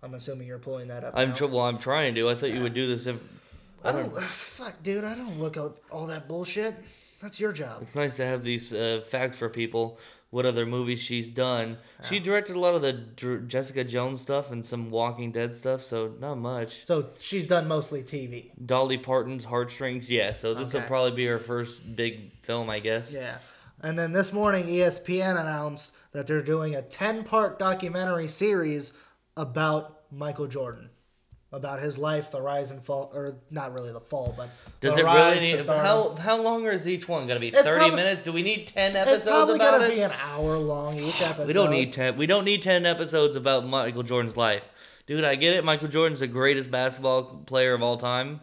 I'm assuming you're pulling that up now. Well, I'm trying to. I thought you would do this. Fuck, dude. I don't look at all that bullshit. That's your job. It's nice to have these facts for people. What other movies she's done. Oh. She directed a lot of the Jessica Jones stuff and some Walking Dead stuff, so not much. So she's done mostly TV. Dolly Parton's Heartstrings, yeah. So this will probably be her first big film, I guess. Yeah. And then this morning, ESPN announced that they're doing a 10-part documentary series about Michael Jordan. About his life, the rise and fall, or not really the fall, but does the it rise really need to start. How long is each one going to be? It's 30 minutes? Do we need 10 episodes about it? It's probably going to be an hour long each episode. We don't need 10. We don't need 10 episodes about Michael Jordan's life, dude. I get it. Michael Jordan's the greatest basketball player of all time,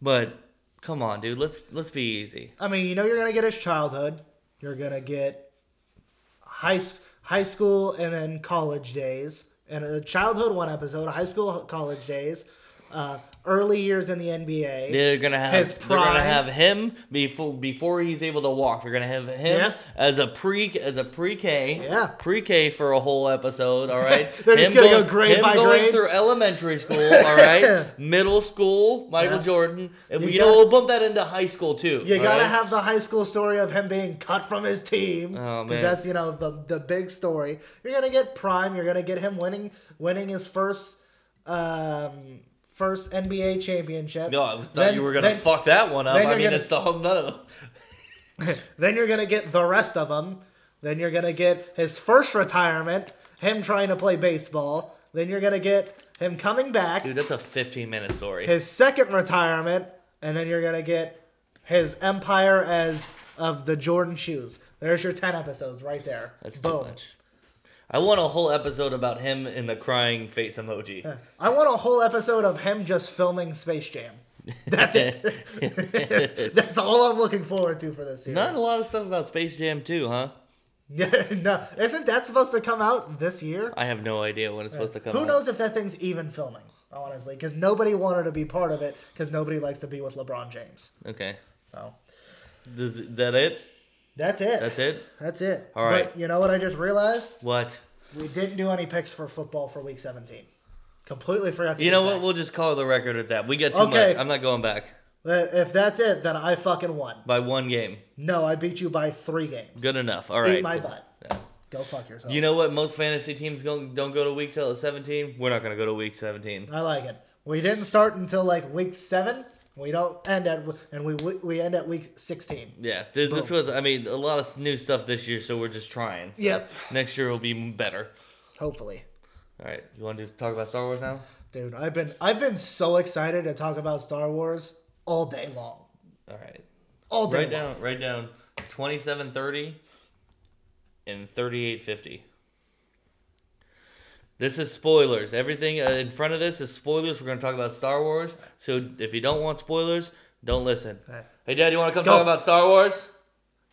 but come on, dude. Let's be easy. I mean, you know, you're going to get his childhood. You're going to get high school and then college days. And a childhood one episode, high school, college days, early years in the NBA. They're gonna have him before he's able to walk. They're gonna have him as a pre-K. Yeah. Pre-K for a whole episode. All right. They're him just gonna go grade by grade. Going through elementary school. All right. Middle school. Michael Jordan. And we'll bump that into high school too. You gotta have the high school story of him being cut from his team. Oh man. Because that's the big story. You're gonna get prime. You're gonna get him winning his first NBA championship. No, I thought you were going to fuck that one up. I mean, it's the whole none of them. Then you're going to get the rest of them. Then you're going to get his first retirement, him trying to play baseball. Then you're going to get him coming back. Dude, that's a 15-minute story. His second retirement, and then you're going to get his empire as of the Jordan shoes. There's your 10 episodes right there. That's boom. Too much. I want a whole episode about him in the crying face emoji. I want a whole episode of him just filming Space Jam. That's it. That's all I'm looking forward to for this series. Not a lot of stuff about Space Jam 2, huh? Yeah, no. Isn't that supposed to come out this year? I have no idea when it's supposed to come out. Who knows if that thing's even filming, honestly, because nobody wanted to be part of it because nobody likes to be with LeBron James. Okay. So. Is that it? That's it. All right. But you know what I just realized? What? We didn't do any picks for football for Week 17. Completely forgot to do that. You know what? We'll just call the record at that. We get too much. I'm not going back. If that's it, then I fucking won. By one game. No, I beat you by 3 games. Good enough. All right. Eat my butt. Yeah. Go fuck yourself. You know what? Most fantasy teams don't go to week till 17. We're not going to go to week 17. I like it. We didn't start until like week 7. We don't end at, and we end at week 16. Yeah, this was, I mean, a lot of new stuff this year, so we're just trying. So yep. Next year will be better. Hopefully. All right, you want to talk about Star Wars now? Dude, I've been so excited to talk about Star Wars all day long. All right. All day long. Write down 2730 and 3850. This is spoilers. Everything in front of this is spoilers. We're going to talk about Star Wars. So if you don't want spoilers, don't listen. Hey, Dad, you want to come talk about Star Wars?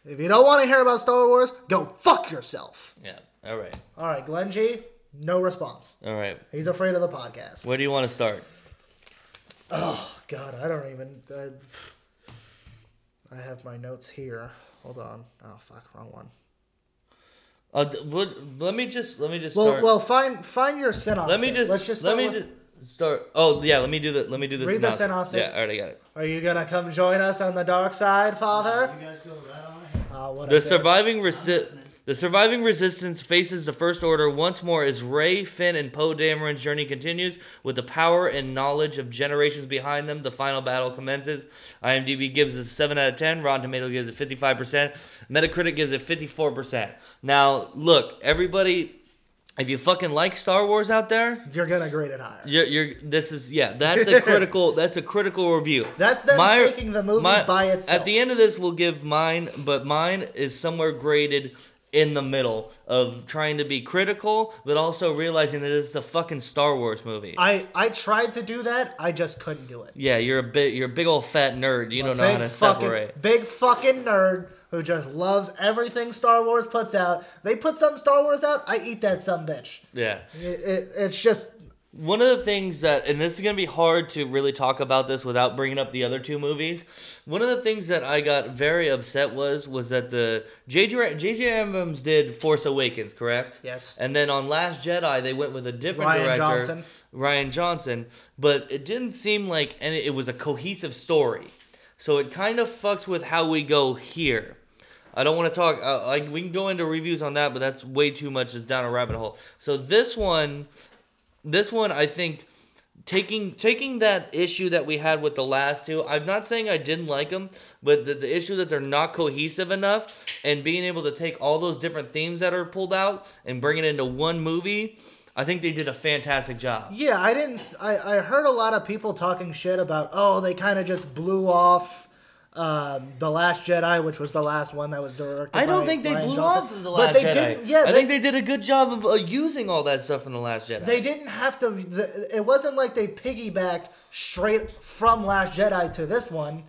If you don't want to hear about Star Wars, go fuck yourself. Yeah. All right. All right, Glenn G, no response. All right. He's afraid of the podcast. Where do you want to start? Oh, God, I don't even... I have my notes here. Hold on. Oh, fuck, wrong one. Let me just start. Well, find your synopsis. Let's just start. Oh yeah, let me do the synopsis. Read the synopsis. Yeah, already got it. Are you gonna come join us on the dark side, Father? No, you guys go right on ahead. The surviving resistance faces the First Order once more as Rey, Finn, and Poe Dameron's journey continues. With the power and knowledge of generations behind them, the final battle commences. IMDb gives it a 7 out of 10. Rotten Tomatoes gives it 55%. Metacritic gives it 54%. Now, look, everybody... If you fucking like Star Wars out there, you're gonna grade it higher. That's a critical. That's a critical review. That's them taking the movie by itself. At the end of this, we'll give mine, but mine is somewhere graded in the middle of trying to be critical, but also realizing that it's a fucking Star Wars movie. I tried to do that. I just couldn't do it. Yeah, you're a big old fat nerd. You don't know how to separate. Big fucking nerd who just loves everything Star Wars puts out. They put something Star Wars out, I eat that some bitch. Yeah. It's just... One of the things that, and this is going to be hard to really talk about this without bringing up the other two movies, one of the things that I got very upset was that the J.J. Abrams did Force Awakens, correct? Yes. And then on Last Jedi, they went with a different director. Rian Johnson. But it didn't seem like it was a cohesive story. So it kind of fucks with how we go here. I don't want to talk, we can go into reviews on that, but that's way too much. It's down a rabbit hole. So this one, I think, taking that issue that we had with the last two, I'm not saying I didn't like them, but the issue that they're not cohesive enough, and being able to take all those different themes that are pulled out and bring it into one movie, I think they did a fantastic job. Yeah, I heard a lot of people talking shit about, they kind of just blew off The Last Jedi, which was the last one that was directed by Rian Johnson. I don't think they blew off The Last Jedi. I think they did a good job of using all that stuff in The Last Jedi. They didn't have to... It wasn't like they piggybacked straight from Last Jedi to this one.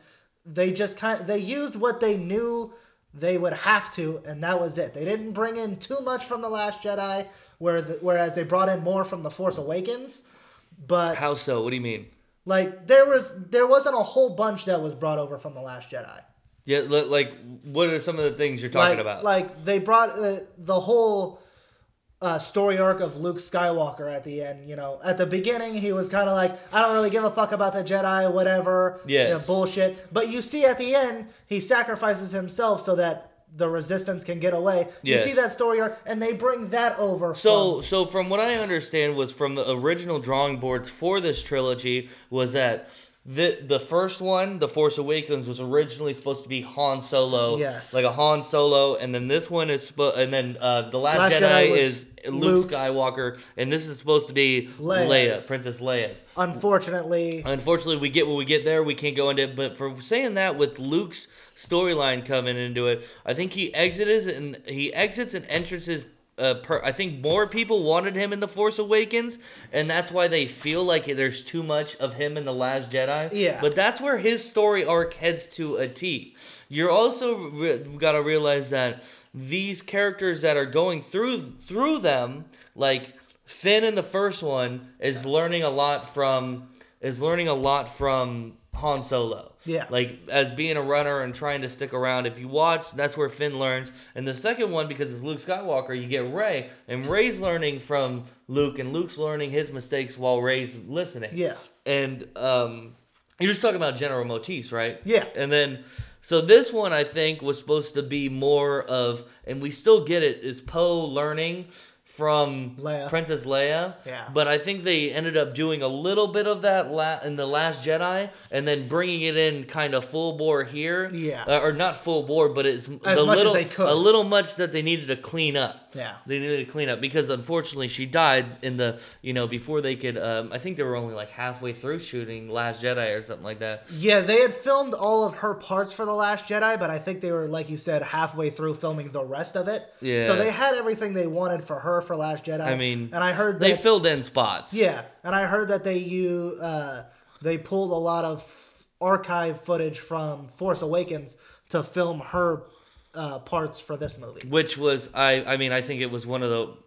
They just they used what they knew they would have to, and that was it. They didn't bring in too much from The Last Jedi, whereas they brought in more from The Force Awakens. But how so? What do you mean? Like, there wasn't a whole bunch that was brought over from The Last Jedi. Yeah, like, what are some of the things you're talking about? Like, they brought the whole story arc of Luke Skywalker at the end, you know. At the beginning, he was kind of like, I don't really give a fuck about the Jedi, whatever. Yes. You know, bullshit. But you see at the end, he sacrifices himself so that the Resistance can get away. Yes. You see that story arc, and they bring that over. So from what I understand was from the original drawing boards for this trilogy was that the first one, The Force Awakens, was originally supposed to be Han Solo. Yes. Like a Han Solo, and then this one is... And then The Last Jedi is Luke Skywalker, and this is supposed to be Leia, Princess Leia's. Unfortunately, we get what we get there. We can't go into it, but for saying that with Luke's storyline coming into it, I think he exits and entrances. I think more people wanted him in The Force Awakens, and that's why they feel like there's too much of him in The Last Jedi. Yeah. But that's where his story arc heads to a T. You're also got to realize that these characters that are going through them, like Finn in the first one, is learning a lot from Han Solo. Yeah. Like, as being a runner and trying to stick around. If you watch, that's where Finn learns. And the second one, because it's Luke Skywalker, you get Rey. And Rey's learning from Luke, and Luke's learning his mistakes while Rey's listening. Yeah. And you're just talking about General Motis, right? Yeah. And then, so this one, I think, was supposed to be more of, and we still get it, is Poe learning from Leia. Princess Leia. Yeah. But I think they ended up doing a little bit of that in The Last Jedi and then bringing it in kind of full bore here. Yeah. Or not full bore, but it's a little much that they needed to clean up. Yeah. They needed to clean up because unfortunately she died in the, before they could, I think they were only like halfway through shooting Last Jedi or something like that. Yeah, they had filmed all of her parts for The Last Jedi, but I think they were, like you said, halfway through filming the rest of it. Yeah. So they had everything they wanted for her for Last Jedi. I mean, and I heard that they filled in spots. Yeah, and I heard that they pulled a lot of archive footage from Force Awakens to film her parts for this movie. Which was, I think it was one of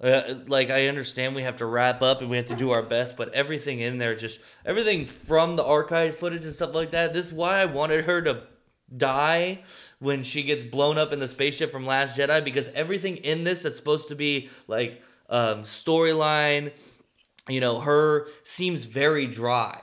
the, I understand we have to wrap up and we have to do our best, but everything in there, just everything from the archive footage and stuff like that, this is why I wanted her to die when she gets blown up in the spaceship from Last Jedi, because everything in this that's supposed to be like storyline, her seems very dry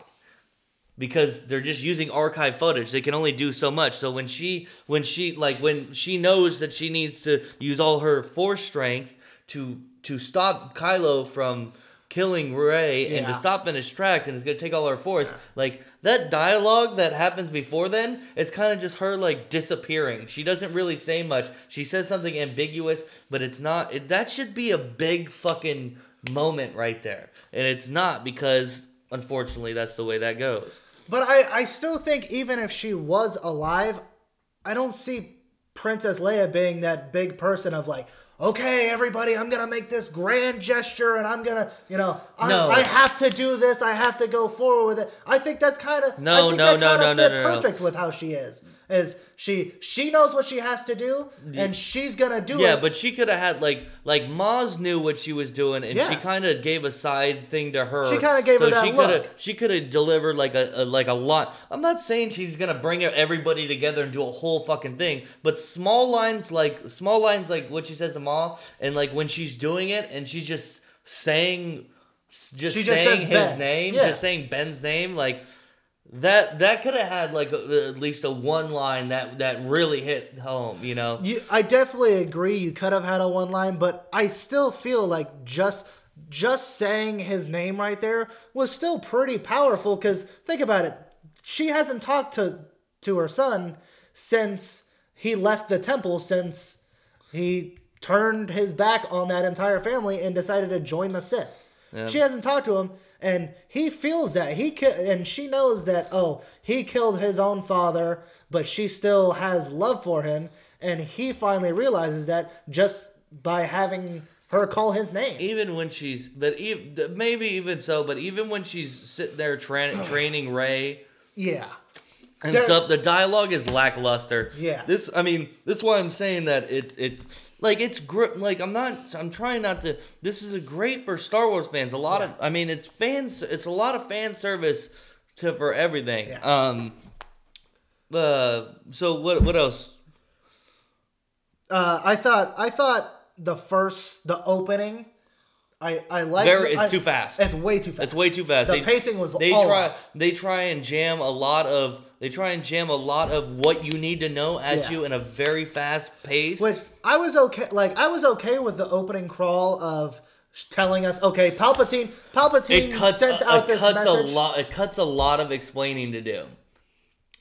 because they're just using archive footage. They can only do so much. So when she knows that she needs to use all her Force strength to stop Kylo from killing Rey, and to stop in his tracks, and it's going to take all her force. Yeah. Like, that dialogue that happens before then, it's kind of just her, disappearing. She doesn't really say much. She says something ambiguous, but it's not... that should be a big fucking moment right there. And it's not, because, unfortunately, that's the way that goes. But I still think, even if she was alive, I don't see Princess Leia being that big person of like, okay, everybody, I'm going to make this grand gesture and I'm going to, you know, I have to do this. I have to go forward with it. I think that's kind of perfect with how she is she knows what she has to do and she's going to do it. Yeah, but she could have had like Maz knew what she was doing and she kind of gave a side thing to her. She kind of gave her that look. She could have delivered like a lot. I'm not saying she's going to bring everybody together and do a whole fucking thing, but small lines like what she says to Maz, and like when she's doing it and she's just saying Ben's name, like that could have had like at least a one line that really hit home, you know. I definitely agree, you could have had a one line, but I still feel like just saying his name right there was still pretty powerful, because think about it, she hasn't talked to her son since he left the temple, since he turned his back on that entire family and decided to join the Sith. Yeah. She hasn't talked to him, and he feels that. And she knows that, oh, he killed his own father, but she still has love for him, and he finally realizes that just by having her call his name. Even when she's sitting there training Rey. Yeah. And stuff, the dialogue is lackluster. Yeah. This is why I'm saying that this is great for Star Wars fans. It's a lot of fan service for everything. Yeah. So what else? I thought the opening, I like it. It's too fast. It's way too fast. The pacing was off. They try and jam a lot of what you need to know at you in a very fast pace. Which I was okay. Like I was okay with the opening crawl of telling us, okay, Palpatine sent out this message. It cuts a lot of explaining to do.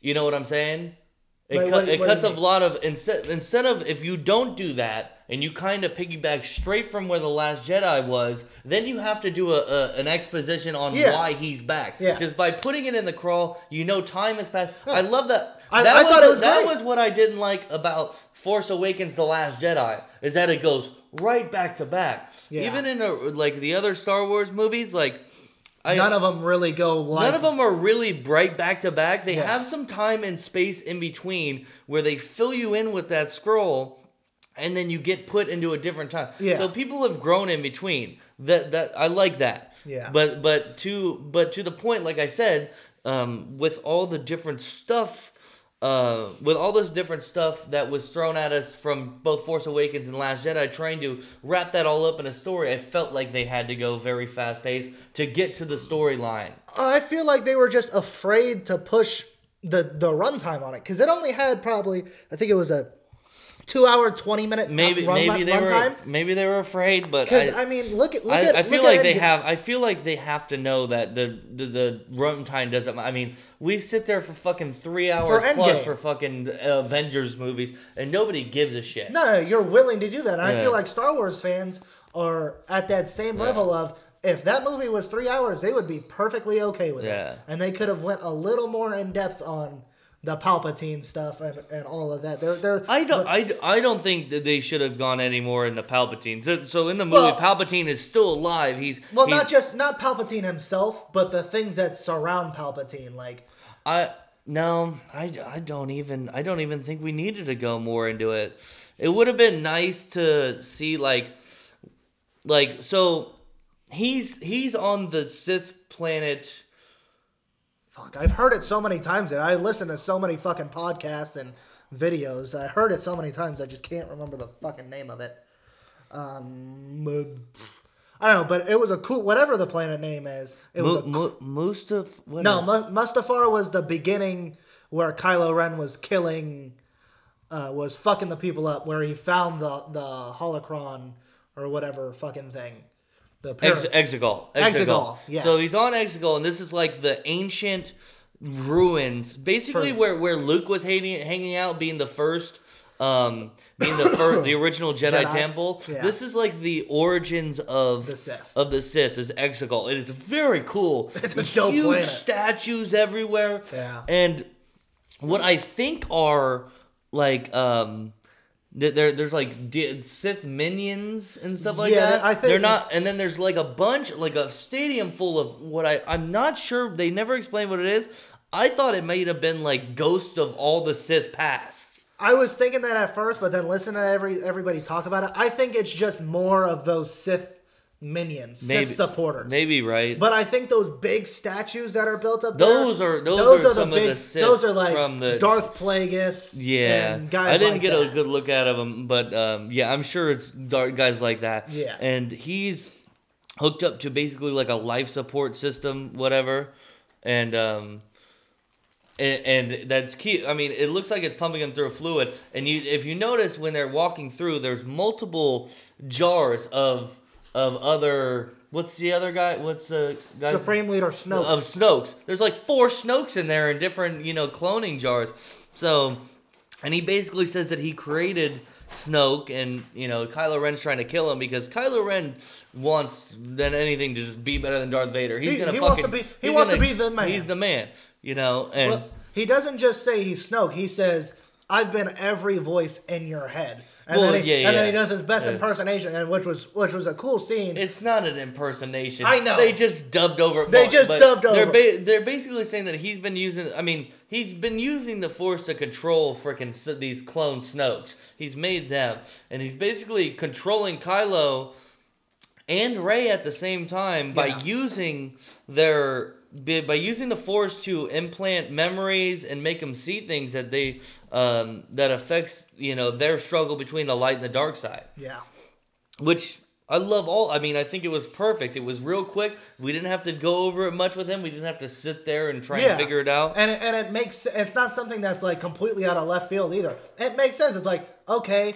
You know what I'm saying? Instead of, if you don't do that and you kind of piggyback straight from where The Last Jedi was, then you have to do an exposition on why he's back. Yeah. Just by putting it in the crawl, you know time has passed. Yeah. I love that. That was what I didn't like about Force Awakens The Last Jedi, is that it goes right back to back. Yeah. Even in the other Star Wars movies, like... None of them are really bright back to back. They have some time and space in between where they fill you in with that scroll, and then you get put into a different time. Yeah. So people have grown in between. That I like that. Yeah. But to the point, like I said, with all this different stuff that was thrown at us from both Force Awakens and Last Jedi, trying to wrap that all up in a story, I felt like they had to go very fast paced to get to the storyline. I feel like they were just afraid to push the runtime on it, because it only had probably, I think it was a 2 hour 20 minute Maybe they were afraid, but because I feel like they have to know that the runtime doesn't. I mean, we sit there for fucking 3 hours plus for fucking Avengers movies, and nobody gives a shit. No, you're willing to do that. And I feel like Star Wars fans are at that same level of, if that movie was 3 hours, they would be perfectly okay with it, and they could have went a little more in depth on the Palpatine stuff and all of that. I don't think that they should have gone any more into Palpatine. So in the movie, Palpatine is still alive. He's not Palpatine himself, but the things that surround Palpatine. I don't even think we needed to go more into it. It would have been nice to see so he's on the Sith planet. I've heard it so many times, and I listen to so many fucking podcasts and videos. I heard it so many times, I just can't remember the fucking name of it. I don't know, but it was a cool, whatever the planet name is. It was Mustafar was the beginning, where Kylo Ren was was fucking the people up, where he found the holocron or whatever fucking thing. Exegol. Yes. So he's on Exegol, and this is like the ancient ruins, basically where Luke was hanging out, being the first, the original Jedi temple. Yeah. This is like the origins of the Sith. Is Exegol, and it's very cool. It's a dope huge planet. Statues everywhere, and what I think are There's like Sith minions and stuff like that. I think they're not. And then there's like a bunch, like a stadium full of what I'm not sure. They never explain what it is. I thought it might have been like ghosts of all the Sith past. I was thinking that at first, but then listening to everybody talk about it, I think it's just more of those Sith minions, Sith supporters. Maybe right. But I think those big statues that are built up there, those are some of the Sith. Those are like from the Darth Plagueis. Yeah, and guys. I didn't like get that. A good look at him, but yeah, I'm sure it's guys like that. Yeah, and he's hooked up to basically like a life support system, whatever, And that's key. I mean, it looks like it's pumping them through fluid. And if you notice, when they're walking through, there's multiple jars of other... What's the other guy? What's the guy? Supreme Leader Snoke. Of Snokes. There's like 4 Snokes in there in different, cloning jars. So, and he basically says that he created Snoke, and, Kylo Ren's trying to kill him because Kylo Ren wants than anything to just be better than Darth Vader. He wants to be the man. He's the man. And he doesn't just say he's Snoke. He says, "I've been every voice in your head," and then he does his best impersonation, and which was a cool scene. It's not an impersonation. I know they just dubbed over. They're basically saying that he's been using. I mean, he's been using the Force to control these clone Snokes. He's made them, and he's basically controlling Kylo and Rey at the same time by using their. By using the Force to implant memories and make them see things that they that affects their struggle between the light and the dark side. Yeah, which I love all. I mean, I think it was perfect. It was real quick. We didn't have to go over it much with him. We didn't have to sit there and try and figure it out. And it makes it's not something that's like completely out of left field either. It makes sense. It's like okay,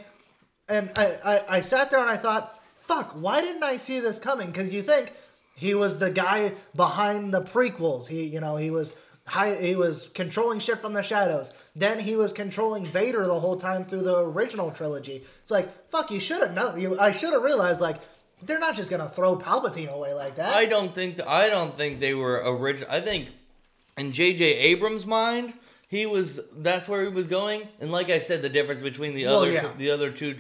and I sat there and I thought, fuck, why didn't I see this coming? Because you think. He was the guy behind the prequels. He was controlling shit from the shadows. Then he was controlling Vader the whole time through the original trilogy. It's like, fuck, you should have known. I should have realized like they're not just gonna throw Palpatine away like that. I don't think they were original. I think in J.J. Abrams' mind, that's where he was going. And like I said, the difference between the other two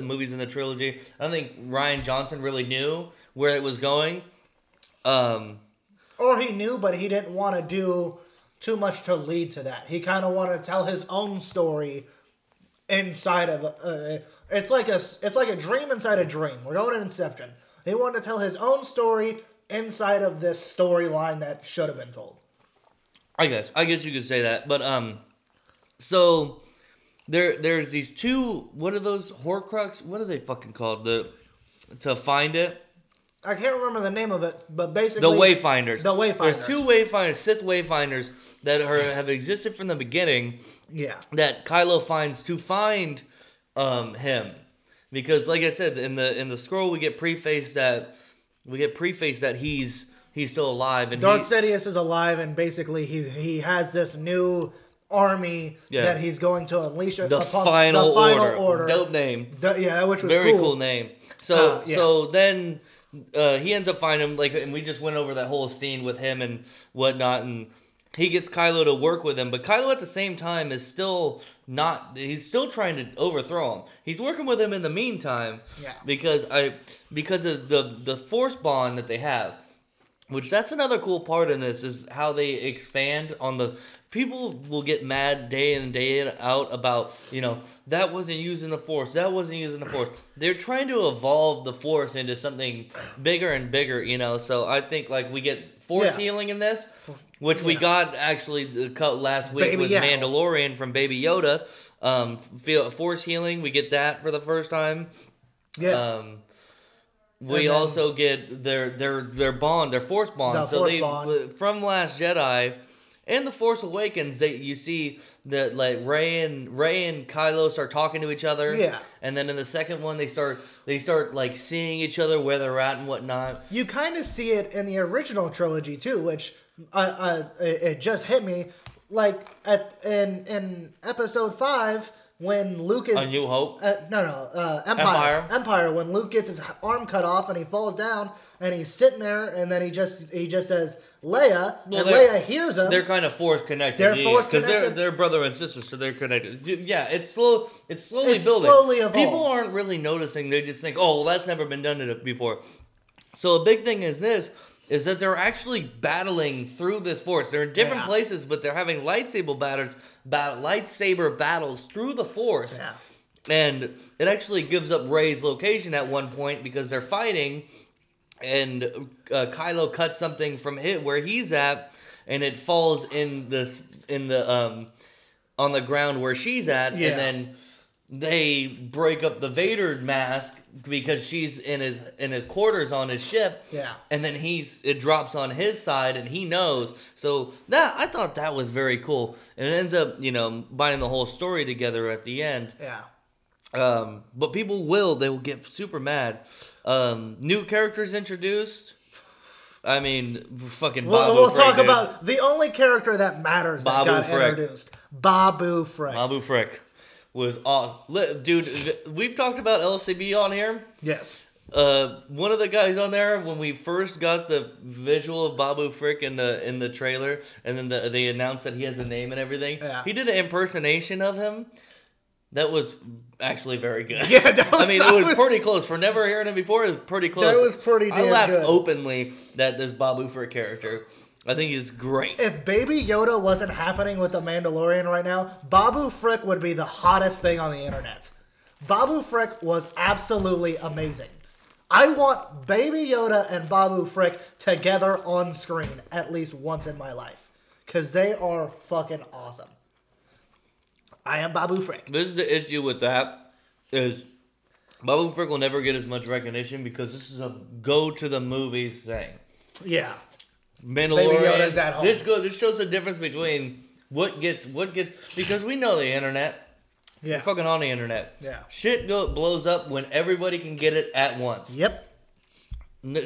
movies in the trilogy, I don't think Ryan Johnson really knew where it was going. Or he knew, but he didn't want to do too much to lead to that. He kind of wanted to tell his own story inside of it's like a dream inside a dream. We're going to Inception. He wanted to tell his own story inside of this storyline that should have been told. I guess you could say that, but so there's these two. What are those Horcrux? What are they fucking called? To find it. I can't remember the name of it, but basically... The Wayfinders. There's 2 Wayfinders, Sith Wayfinders, that have existed from the beginning. Yeah. That Kylo finds to find him. Because, like I said, in the scroll, we get prefaced that he's still alive. And Darth Sidious is alive, and basically he has this new... army that he's going to unleash upon the final order. Dope name. Which was very cool name. So so then he ends up finding him, and we just went over that whole scene with him and whatnot, and he gets Kylo to work with him, but Kylo at the same time is still not. He's still trying to overthrow him. He's working with him in the meantime, because of the Force bond that they have, which that's another cool part in this is how they expand on the. People will get mad day in and day out about, that wasn't using the Force, They're trying to evolve the Force into something bigger and bigger, So I think, we get Force healing in this, which we got actually last week with Mandalorian from Baby Yoda. Force healing, we get that for the first time. Yeah. We also get their bond, their Force bond. From Last Jedi... And The Force Awakens, you see that Rey and Kylo start talking to each other. Yeah. And then in the second one, they start seeing each other where they're at and whatnot. You kind of see it in the original trilogy too, which it just hit me in Episode 5 when Luke is A New Hope. Empire. When Luke gets his arm cut off and he falls down. and he's sitting there, and then he just says, Leia, well, and Leia hears him. They're kind of force-connected. They're brother and sister, so they're connected. Yeah, it's slowly building. Slowly evolves. People aren't really noticing. They just think, oh, well, that's never been done before. So a big thing is this, is that they're actually battling through this force. They're in different places, but they're having lightsaber battles through the force. Yeah. And it actually gives up Rey's location at one point because they're fighting, and Kylo cuts something from where he's at, and it falls on the ground where she's at, and then they break up the Vader mask because she's in his quarters on his ship, and then it drops on his side, and he knows. So I thought that was very cool, and it ends up binding the whole story together at the end. Yeah. But they will get super mad. New characters introduced. I mean, fucking Babu Frick. We'll talk about the only character that matters that got introduced. Babu Frick. Babu Frick was awesome. Dude, we've talked about LCB on here. Yes. One of the guys on there, when we first got the visual of Babu Frick in the trailer, and then they announced that he has a name and everything, he did an impersonation of him. That was actually very good. Yeah, it was pretty close. For never hearing him before, it was pretty close. That was pretty damn good. I laughed openly at this Babu Frick character. I think he's great. If Baby Yoda wasn't happening with The Mandalorian right now, Babu Frick would be the hottest thing on the internet. Babu Frick was absolutely amazing. I want Baby Yoda and Babu Frick together on screen at least once in my life. Because they are fucking awesome. I am Babu Frick. This is the issue with that, is Babu Frick will never get as much recognition because this is a go-to-the-movies thing. Yeah. Mandalorian. At home. This shows the difference between what gets, because we know the internet. Yeah. We're fucking on the internet. Yeah. Shit blows up when everybody can get it at once. Yep.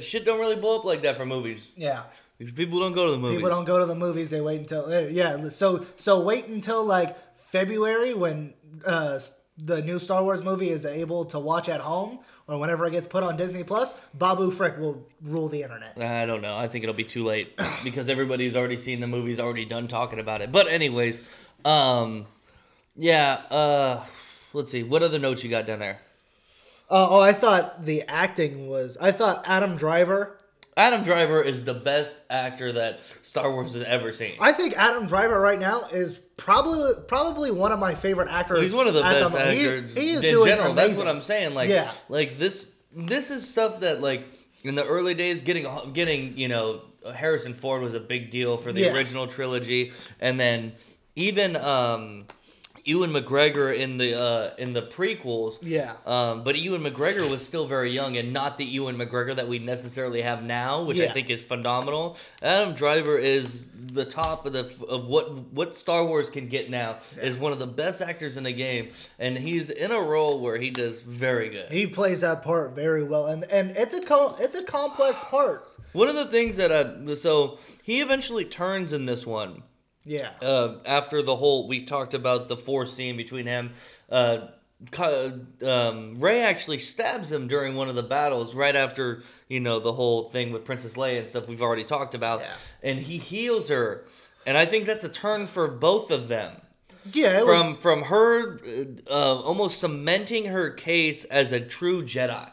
Shit don't really blow up like that for movies. Yeah. Because people don't go to the movies. People don't go to the movies. They wait until, so wait until like February, when the new Star Wars movie is able to watch at home, or whenever it gets put on Disney Plus, Babu Frick will rule the internet. I don't know. I think it'll be too late because everybody's already seen the movies, already done talking about it. But anyways, let's see. What other notes you got down there? I thought the acting was. I thought Adam Driver. Adam Driver is the best actor that Star Wars has ever seen. I think Adam Driver right now is probably one of my favorite actors. He's one of the best actors in general. Amazing. That's what I'm saying. Like this is stuff that like in the early days, getting Harrison Ford was a big deal for the original trilogy, and then even Ewan McGregor in the prequels. Yeah. But Ewan McGregor was still very young and not the Ewan McGregor that we necessarily have now, which I think is phenomenal. Adam Driver is the top of what Star Wars can get now. Is one of the best actors in the game, and he's in a role where he does very good. He plays that part very well, and it's a complex part. One of the things that he eventually turns in this one. Yeah. After the whole, we talked about the force scene between him. Rey actually stabs him during one of the battles right after, the whole thing with Princess Leia and stuff we've already talked about. Yeah. And he heals her. And I think that's a turn for both of them. Yeah. From her almost cementing her case as a true Jedi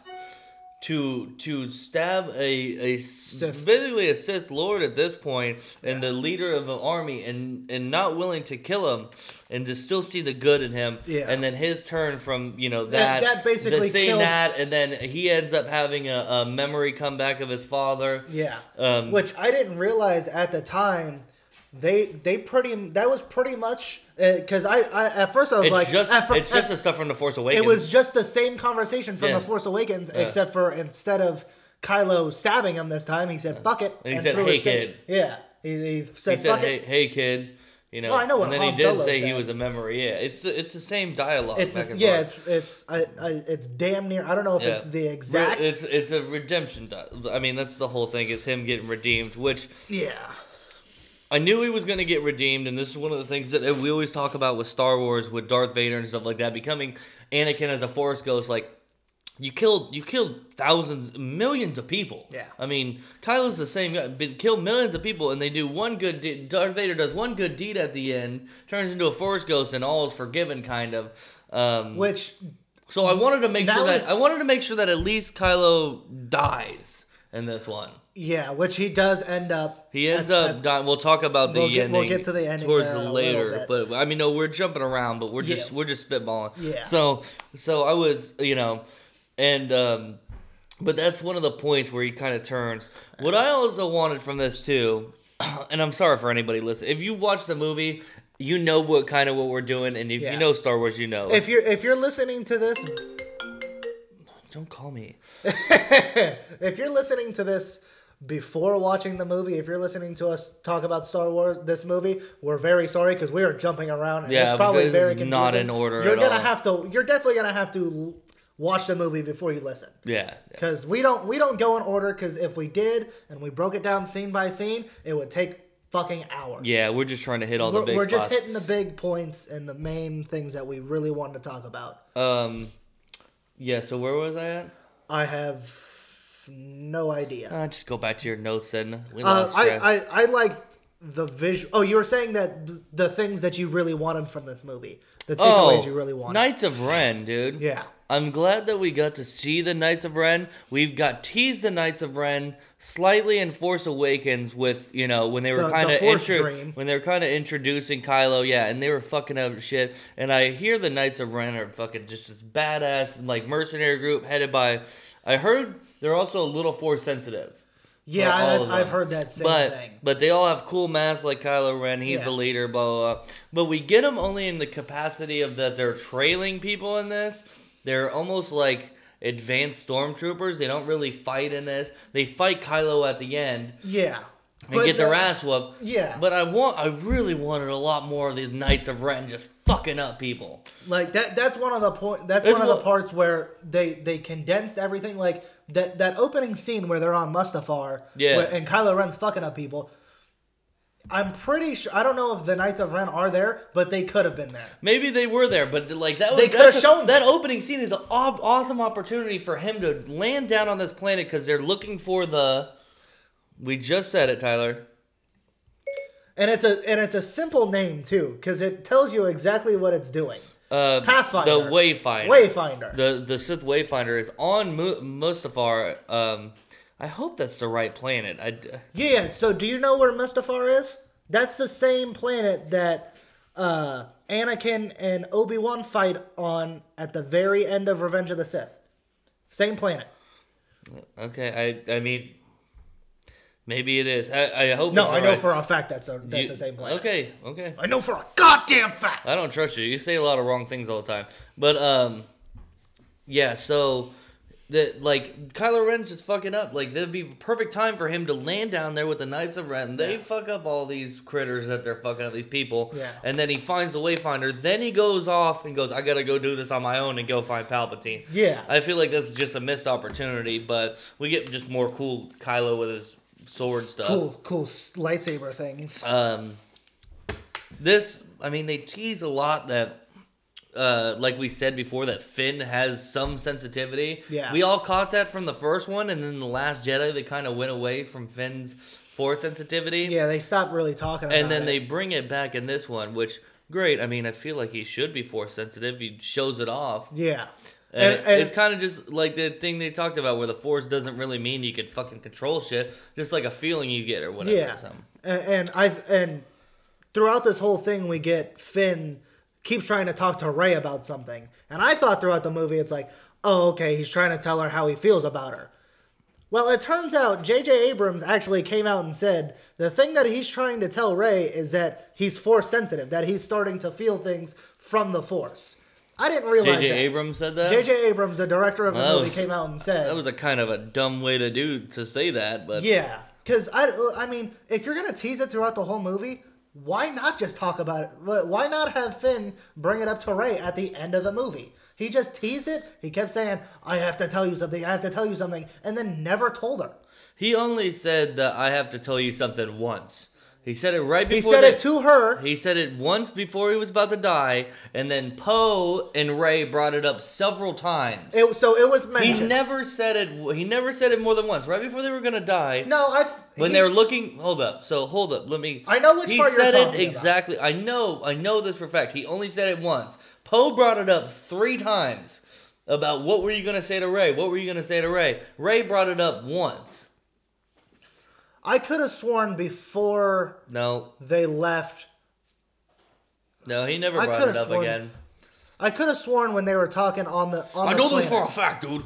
to stab a Sith. Basically a Sith Lord at this point, and the leader of an army, and not willing to kill him, and to still see the good in him, and then his turn from that basically saying that, and then he ends up having a memory come back of his father, which I didn't realize at the time. That was pretty much because I at first I was it's just the stuff from The Force Awakens. It was just the same conversation from The Force Awakens, except for instead of Kylo stabbing him this time, he said "fuck it" and he said "hey kid." Yeah, he said "fuck it." Hey kid, Well, I know what. And then Han Solo said. He was a memory. Yeah, it's the same dialogue. It's damn near. I don't know if it's the exact. It's a redemption. I mean, that's the whole thing. It's him getting redeemed, which I knew he was going to get redeemed, and this is one of the things that we always talk about with Star Wars, with Darth Vader and stuff like that, becoming Anakin as a Force ghost. Like, You killed thousands, millions of people. Yeah. I mean, Kylo's the same guy. Killed millions of people, and they do one good deed. Darth Vader does one good deed at the end, turns into a Force ghost, and all is forgiven, kind of. Which. So I wanted to make sure that I wanted to make sure that at least Kylo dies in this one. Yeah, which he does end up. He ends up dying. We'll talk about the ending. We'll get to the ending towards later, but I mean, no, we're jumping around, but we're just spitballing. Yeah. So I was, you know. And, but that's one of the points where he kind of turns. What I also wanted from this too, and I'm sorry for anybody listening. If you watch the movie, you know what kind of what we're doing, and if you know Star Wars, you know. If you're listening to this, don't call me. If you're listening to this before watching the movie, if you're listening to us talk about Star Wars, this movie, we're very sorry because we are jumping around, and it's probably very confusing. Not in order. You're gonna have to. You're definitely gonna have to. Watch the movie before you listen. Yeah. Because we don't go in order, because if we did and we broke it down scene by scene, it would take fucking hours. Yeah, we're just trying to hit all the big spots. We're just hitting the big points and the main things that we really wanted to talk about. Yeah, so where was I at? I have no idea. Just go back to your notes and we lost track. I like the visual. Oh, you were saying that the things that you really wanted from this movie. The takeaways you really wanted. Knights of Ren, dude. Yeah. I'm glad that we got to see the Knights of Ren. We've got teased the Knights of Ren slightly in Force Awakens with, you know, when they were kind of introducing Kylo, and they were fucking up shit. And I hear the Knights of Ren are fucking just this badass, like, mercenary group headed by. I heard they're also a little Force sensitive. Yeah, I've heard that same thing. But they all have cool masks like Kylo Ren. He's the leader, blah, blah, blah. But we get them only in the capacity of that they're trailing people in this. They're almost like advanced stormtroopers. They don't really fight in this. They fight Kylo at the end. Yeah. And get their ass whooped. Yeah. But I really wanted a lot more of the Knights of Ren just fucking up people. Like that's one of the the parts where they condensed everything. Like that opening scene where they're on Mustafar and Kylo Ren's fucking up people. I'm pretty sure. I don't know if the Knights of Ren are there, but they could have been there. Maybe they were there, but like that was they could have shown that opening scene is an awesome opportunity for him to land down on this planet because they're looking for the. We just said it, Tyler. And it's a simple name too, because it tells you exactly what it's doing. Pathfinder, the Wayfinder. The Sith Wayfinder is on Mustafar. I hope that's the right planet. Yeah, so do you know where Mustafar is? That's the same planet that Anakin and Obi-Wan fight on at the very end of Revenge of the Sith. Same planet. Okay, I mean, maybe it is. I hope it's I know for a fact that's the same planet. Okay. I know for a goddamn fact! I don't trust you. You say a lot of wrong things all the time. But, yeah, so... That like Kylo Ren's just fucking up. Like that'd be a perfect time for him to land down there with the Knights of Ren. They fuck up all these critters that they're fucking up, these people. Yeah. And then he finds the Wayfinder. Then he goes off and goes, I gotta go do this on my own and go find Palpatine. Yeah. I feel like that's just a missed opportunity, but we get just more cool Kylo with his sword stuff. Cool lightsaber things. They tease a lot that. Like we said before, that Finn has some sensitivity. Yeah. We all caught that from the first one, and then The Last Jedi, they kind of went away from Finn's Force sensitivity. Yeah, they stopped really talking about it. And then they bring it back in this one, which, great. I mean, I feel like he should be Force sensitive. He shows it off. Yeah. And it's kind of just like the thing they talked about where the Force doesn't really mean you can fucking control shit, just like a feeling you get or whatever. Yeah. Or something. And throughout this whole thing, we get Finn... keeps trying to talk to Rey about something. And I thought throughout the movie, it's like, oh, okay, he's trying to tell her how he feels about her. Well, it turns out J.J. Abrams actually came out and said, the thing that he's trying to tell Rey is that he's Force sensitive, that he's starting to feel things from the Force. I didn't realize J.J. Abrams said that? J.J. Abrams, the director of the movie, came out and said... That was a kind of a dumb way to say that, but... Yeah, because, I mean, if you're going to tease it throughout the whole movie... Why not just talk about it? Why not have Finn bring it up to Rey at the end of the movie? He just teased it. He kept saying, I have to tell you something, and then never told her. He only said that I have to tell you something once. He said it right before. He said it to her. He said it once before he was about to die, and then Poe and Ray brought it up several times. So it was mentioned. He never said it. He never said it more than once. Right before they were gonna die. No, I. When they were looking, hold up. Let me. I know which part you're talking about. He said it exactly. I know this for a fact. He only said it once. Poe brought it up three times about what were you gonna say to Ray? What were you gonna say to Ray? Ray brought it up once. I could have sworn before they left. No, he never brought it up again. I could have sworn when they were talking on the on. I know this for a fact, dude.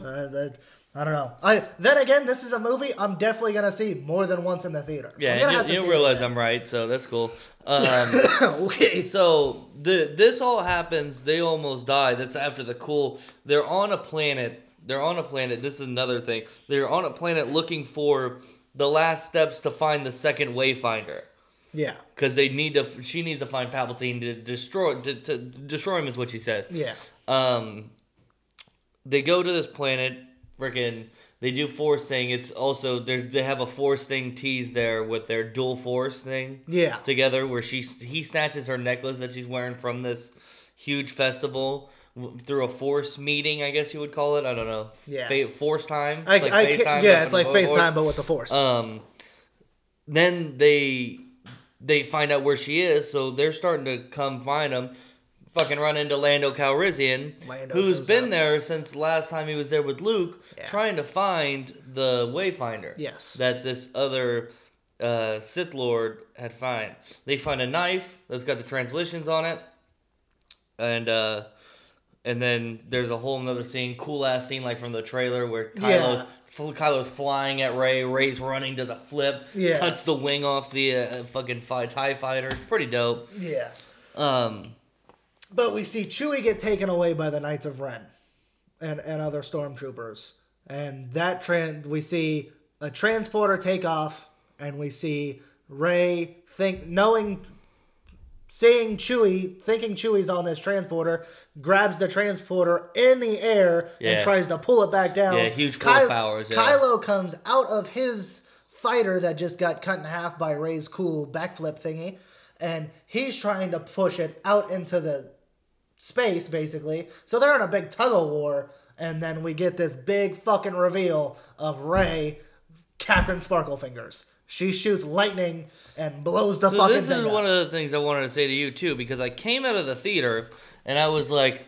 I don't know. Then again, this is a movie I'm definitely going to see more than once in the theater. Yeah, you realize I'm right, so that's cool. Okay. So this all happens. They almost die. That's after the cool. They're on a planet. This is another thing. They're on a planet looking for the last steps to find the second Wayfinder. Yeah. Because they need to. She needs to find Palpatine to destroy him is what she said. Yeah. They go to this planet. Frickin', they do force thing. It's also they have a force thing tease there with their dual force thing. Yeah. Together where he snatches her necklace that she's wearing from this huge festival. Through a force meeting, I guess you would call it. I don't know. Yeah. Force time. It's like FaceTime, but with the force. Then they find out where she is, so they're starting to come find him. Fucking run into Lando Calrissian, who's been there since last time he was there with Luke, trying to find the Wayfinder. Yes. That this other Sith Lord had found. They find a knife that's got the translations on it, And then there's a whole another scene, cool ass scene like from the trailer where Kylo's flying at Rey. Rey's running, does a flip, cuts the wing off the fucking TIE fighter. It's pretty dope. Yeah. But we see Chewie get taken away by the Knights of Ren and other stormtroopers, and that we see a transporter take off, and we see Rey seeing Chewie, thinking Chewie's on this transporter, grabs the transporter in the air and tries to pull it back down. Yeah, huge force powers. Yeah. Kylo comes out of his fighter that just got cut in half by Rey's cool backflip thingy, and he's trying to push it out into the space, basically. So they're in a big tug-of-war, and then we get this big fucking reveal of Rey, Captain Sparklefingers. She shoots lightning and blows the fucking thing. So this is one of the things I wanted to say to you, too, because I came out of the theater, and I was like,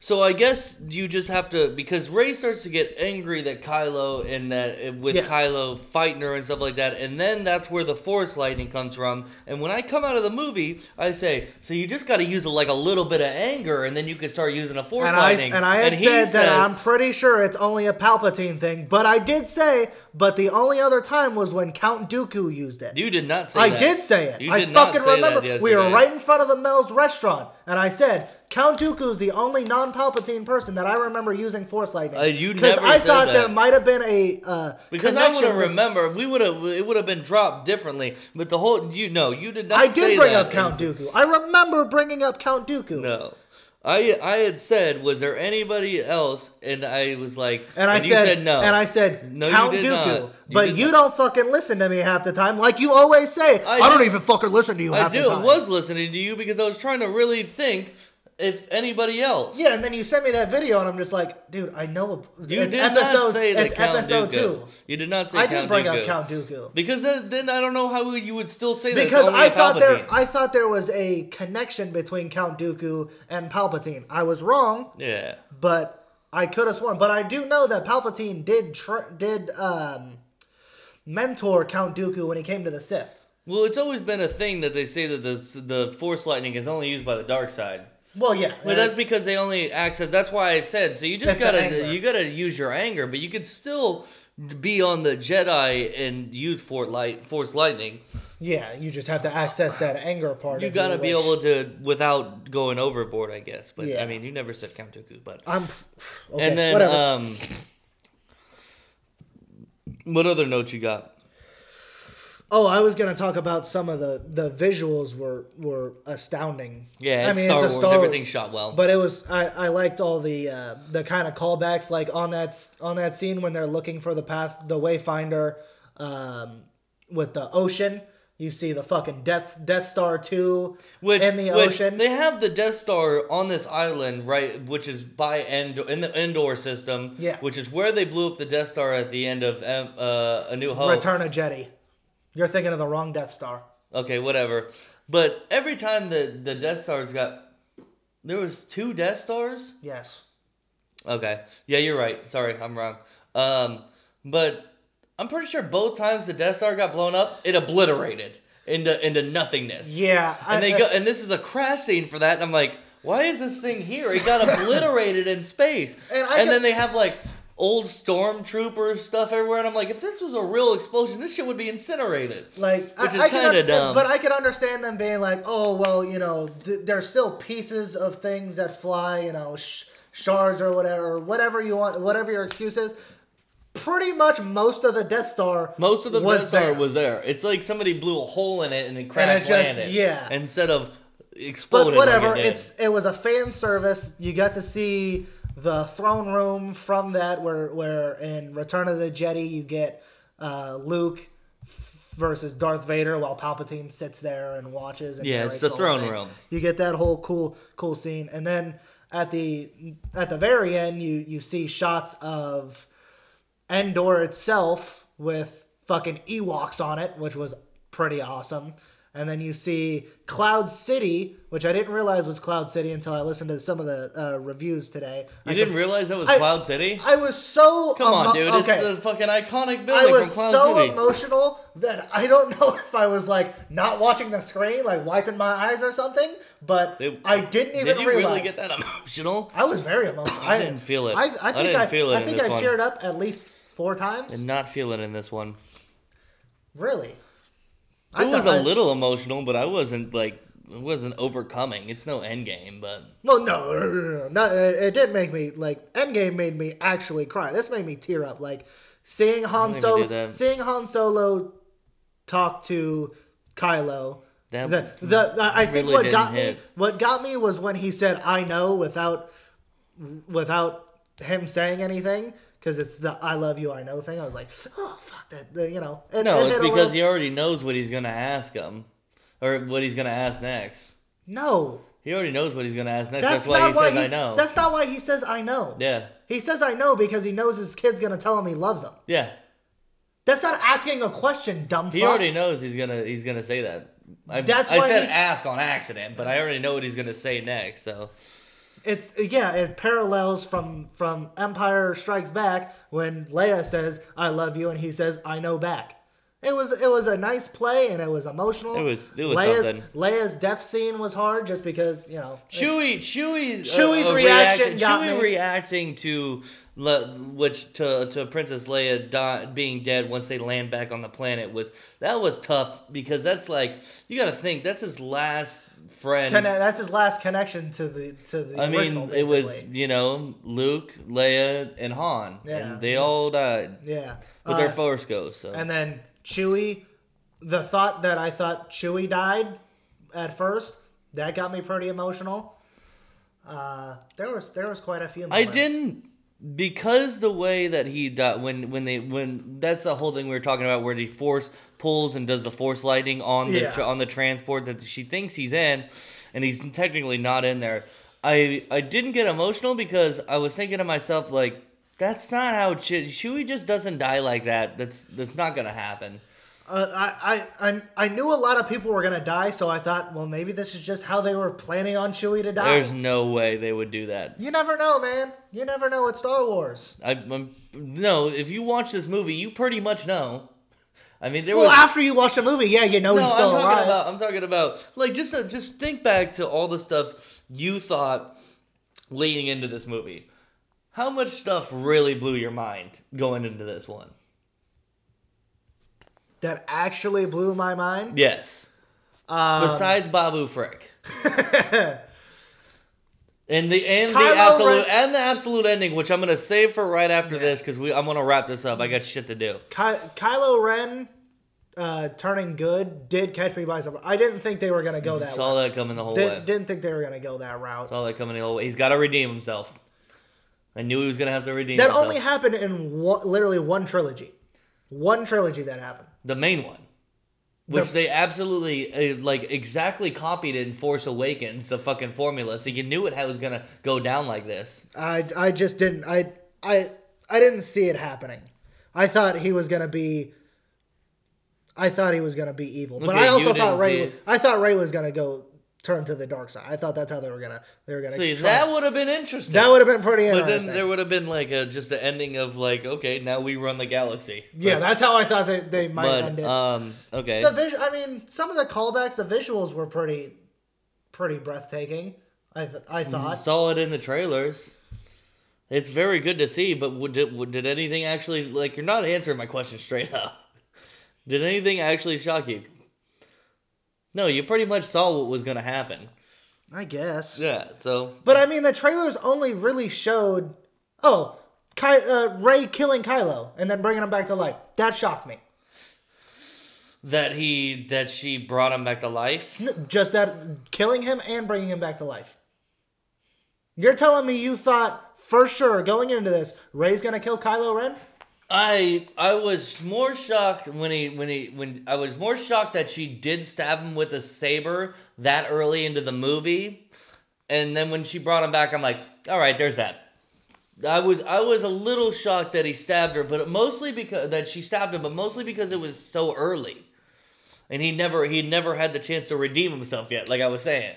so I guess you just have to, because Rey starts to get angry that Kylo, and Kylo fighting her and stuff like that, and then that's where the Force lightning comes from, and when I come out of the movie, I say, so you just gotta use like a little bit of anger, and then you can start using a Force lightning. And I said that I'm pretty sure it's only a Palpatine thing, but I did say, but the only other time was when Count Dooku used it. You did not say that. I did say it. I fucking remember. We were right in front of the Mel's restaurant, and I said, Count Dooku's the only non-Palpatine person that I remember using Force lightning. Because I thought there might have been a because I would have remembered. It would have been dropped differently. But the whole you did not. I did bring up Count Dooku. I remember bringing up Count Dooku. No, I had said, was there anybody else? And I was like, and you said no. And I said no, Count Dooku. But you don't fucking listen to me half the time, like you always say. I don't even fucking listen to you half the time. I was listening to you because I was trying to really think. If anybody else. Yeah, and then you sent me that video, and I'm just like, dude, I know. You did not say that Count Dooku. You did not say Count Dooku. I did bring up Count Dooku. Because then I don't know how you would still say that. Because I thought there was a connection between Count Dooku and Palpatine. I was wrong. Yeah. But I could have sworn. But I do know that Palpatine did mentor Count Dooku when he came to the Sith. Well, it's always been a thing that they say that the Force lightning is only used by the dark side. Well, yeah. Well, that's because they only access. That's why I said. So you just gotta use your anger, but you could still be on the Jedi and use Force lightning. Yeah, you just have to access that anger part. You gotta be able to without going overboard, I guess. But yeah. I mean, you never said Count Dooku, but okay, and then whatever. What other notes you got? Oh, I was going to talk about some of the visuals were astounding. Yeah, Star Wars. Everything's shot well. But it was I liked all the kind of callbacks like on that scene when they're looking for the Wayfinder with the ocean. You see the fucking Death Star 2 in the ocean. They have the Death Star on this island, right, which is by in the Endor system, yeah, which is where they blew up the Death Star at the end of A New Hope. Return of Jedi. You're thinking of the wrong Death Star. Okay, whatever. But every time the Death Stars got... There was 2 Death Stars? Yes. Okay. Yeah, you're right. Sorry, I'm wrong. But... I'm pretty sure both times the Death Star got blown up, it obliterated into nothingness. Yeah, and this is a crash scene for that. And I'm like, why is this thing here? It got obliterated in space. And then they have like old stormtrooper stuff everywhere. And I'm like, if this was a real explosion, this shit would be incinerated. Like, which is kind of dumb. But I can understand them being like, oh well, you know, there's still pieces of things that fly, you know, shards or whatever you want, whatever your excuse is. Pretty much most of the Death Star was there. It's like somebody blew a hole in it and it crashed landed. Yeah. Instead of exploding. But whatever, like it was a fan service. You got to see the throne room from that, where in Return of the Jedi you get Luke versus Darth Vader while Palpatine sits there and watches. And narrates, it's the throne room. You get that whole cool scene, and then at the very end you see shots of Endor itself with fucking Ewoks on it, which was pretty awesome. And then you see Cloud City, which I didn't realize was Cloud City until I listened to some of the reviews today. You didn't realize that was Cloud City? I was so... Come on, dude. Okay. It's the fucking iconic building from Cloud City. I was so emotional that I don't know if I was, like, not watching the screen, like, wiping my eyes or something, but I didn't even realize. Did you really get that emotional? I was very emotional. I didn't feel it. I think I teared up at least 4 times. Did not feel it in this one. Really? I was a little emotional, but I wasn't overcoming. It's no Endgame, but no, it didn't make me Endgame made me actually cry. This made me tear up. Like seeing Han Solo talk to Kylo. What got me was when he said "I know" without him saying anything. Because it's the "I love you, I know" thing. I was like, oh, fuck that, you know. It's because he already knows what he's going to ask him. Or what he's going to ask next. No. He already knows what he's going to ask next. That's why he says, I know. That's not why he says, I know. Yeah. He says, I know, because he knows his kid's going to tell him he loves him. Yeah. That's not asking a question, dumb fuck. He already knows he's gonna say that. I said ask on accident, but I already know what he's going to say next, so... It parallels from Empire Strikes Back when Leia says "I love you" and he says "I know" back. It was a nice play and it was emotional. It was something. Leia's death scene was hard just because, you know, Chewie's reaction to Princess Leia being dead once they land back on the planet was tough, because that's like, you got to think that's his last friend. That's his last connection to the original, basically. It was, you know, Luke, Leia, and Han. Yeah. And they all died. Yeah. With their Force ghosts. So. And then Chewie, the thought that I thought Chewie died at first, that got me pretty emotional. There was quite a few moments. Because the way that he died, when that's the whole thing we were talking about, where the Force pulls and does the Force lightning on the transport that she thinks he's in, and he's technically not in there. I didn't get emotional because I was thinking to myself, like, that's not how Chewie just doesn't die like that. That's not gonna happen. I knew a lot of people were gonna die, so I thought, well, maybe this is just how they were planning on Chewie to die. There's no way they would do that. You never know, man. You never know. It's Star Wars. No, if you watch this movie, you pretty much know. I mean, after you watch the movie, yeah, you know he's still alive. I'm talking about, like, just think back to all the stuff you thought leading into this movie. How much stuff really blew your mind going into this one? That actually blew my mind? Yes. Besides Babu Frick. and the absolute ending, which I'm gonna save for right after this, because I'm gonna wrap this up. I got shit to do. Kylo Ren turning good did catch me by surprise. I didn't think they were gonna go that route. Saw that coming the whole way. Didn't think they were gonna go that route. Saw that coming the whole way. He's gotta redeem himself. I knew he was gonna have to redeem himself. That only happened in literally one trilogy. That happened. The main one. Which they absolutely, like, exactly copied in Force Awakens, the fucking formula. So you knew it was going to go down like this. I just didn't. I didn't see it happening. I thought he was going to be evil. But okay, I also thought Ray was going to go turn to the dark side. I thought that's how they were going to See, that would have been interesting. That would have been pretty interesting. But then there would have been, like, just the ending of, like, okay, now we run the galaxy. Yeah, but that's how I thought they might end it. Okay. Some of the callbacks, the visuals were pretty breathtaking, I thought. Saw it in the trailers. It's very good to see, but did anything actually, like, you're not answering my question straight up. Did anything actually shock you? No, you pretty much saw what was going to happen. I guess. Yeah, so. But, the trailers only really showed, Rey killing Kylo and then bringing him back to life. That shocked me. That she brought him back to life? Just that, killing him and bringing him back to life. You're telling me you thought, for sure, going into this, Rey's going to kill Kylo Ren? I was more shocked when I was more shocked that she did stab him with a saber that early into the movie, and then when she brought him back, I'm like, all right, there's that. I was a little shocked that he stabbed her, but mostly because that she stabbed him, but mostly because it was so early, and he never had the chance to redeem himself yet, like I was saying.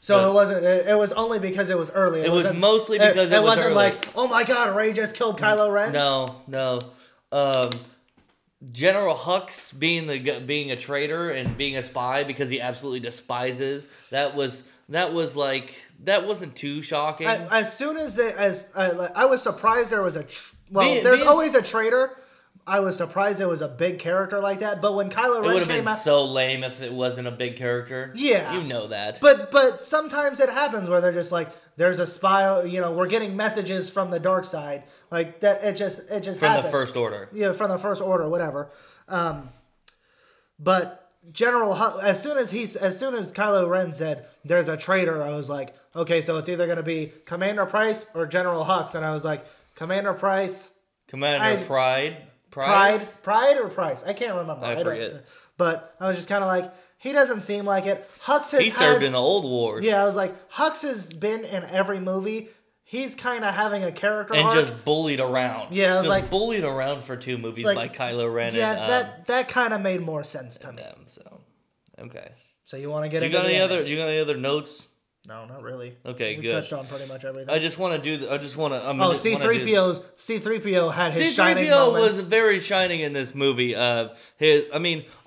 So it wasn't. It was only because it was early. It was mostly because it was early. It wasn't like, oh my God, Rey just killed Kylo Ren. No. General Hux being a traitor and being a spy because he absolutely despises that wasn't too shocking. I was surprised there was there's always a traitor. I was surprised it was a big character like that, but when Kylo Ren came out... It would have been so lame if it wasn't a big character. Yeah. You know that. But sometimes it happens where they're just like, there's a spy, we're getting messages from the dark side. Like, that. It just happened. From the First Order. Yeah, from the First Order, whatever. But General Hux, as soon as Kylo Ren said, there's a traitor, I was like, okay, so it's either going to be Commander Price or General Hux. And I was like, Commander Price... Pride or Price? I can't remember. I forget. But I was just kind of like, he doesn't seem like it. He served in the old wars. Yeah, I was like, Hux has been in every movie. He's kind of having a character arc. And just bullied around. Yeah, I was like... bullied around for two movies by Kylo Ren. Yeah, that kind of made more sense to me. So, okay. So you want to get into the end? You got any other notes? No, not really. Okay, good. We touched on pretty much everything. C-3PO had his shining moments. C-3PO was very shining in this movie. I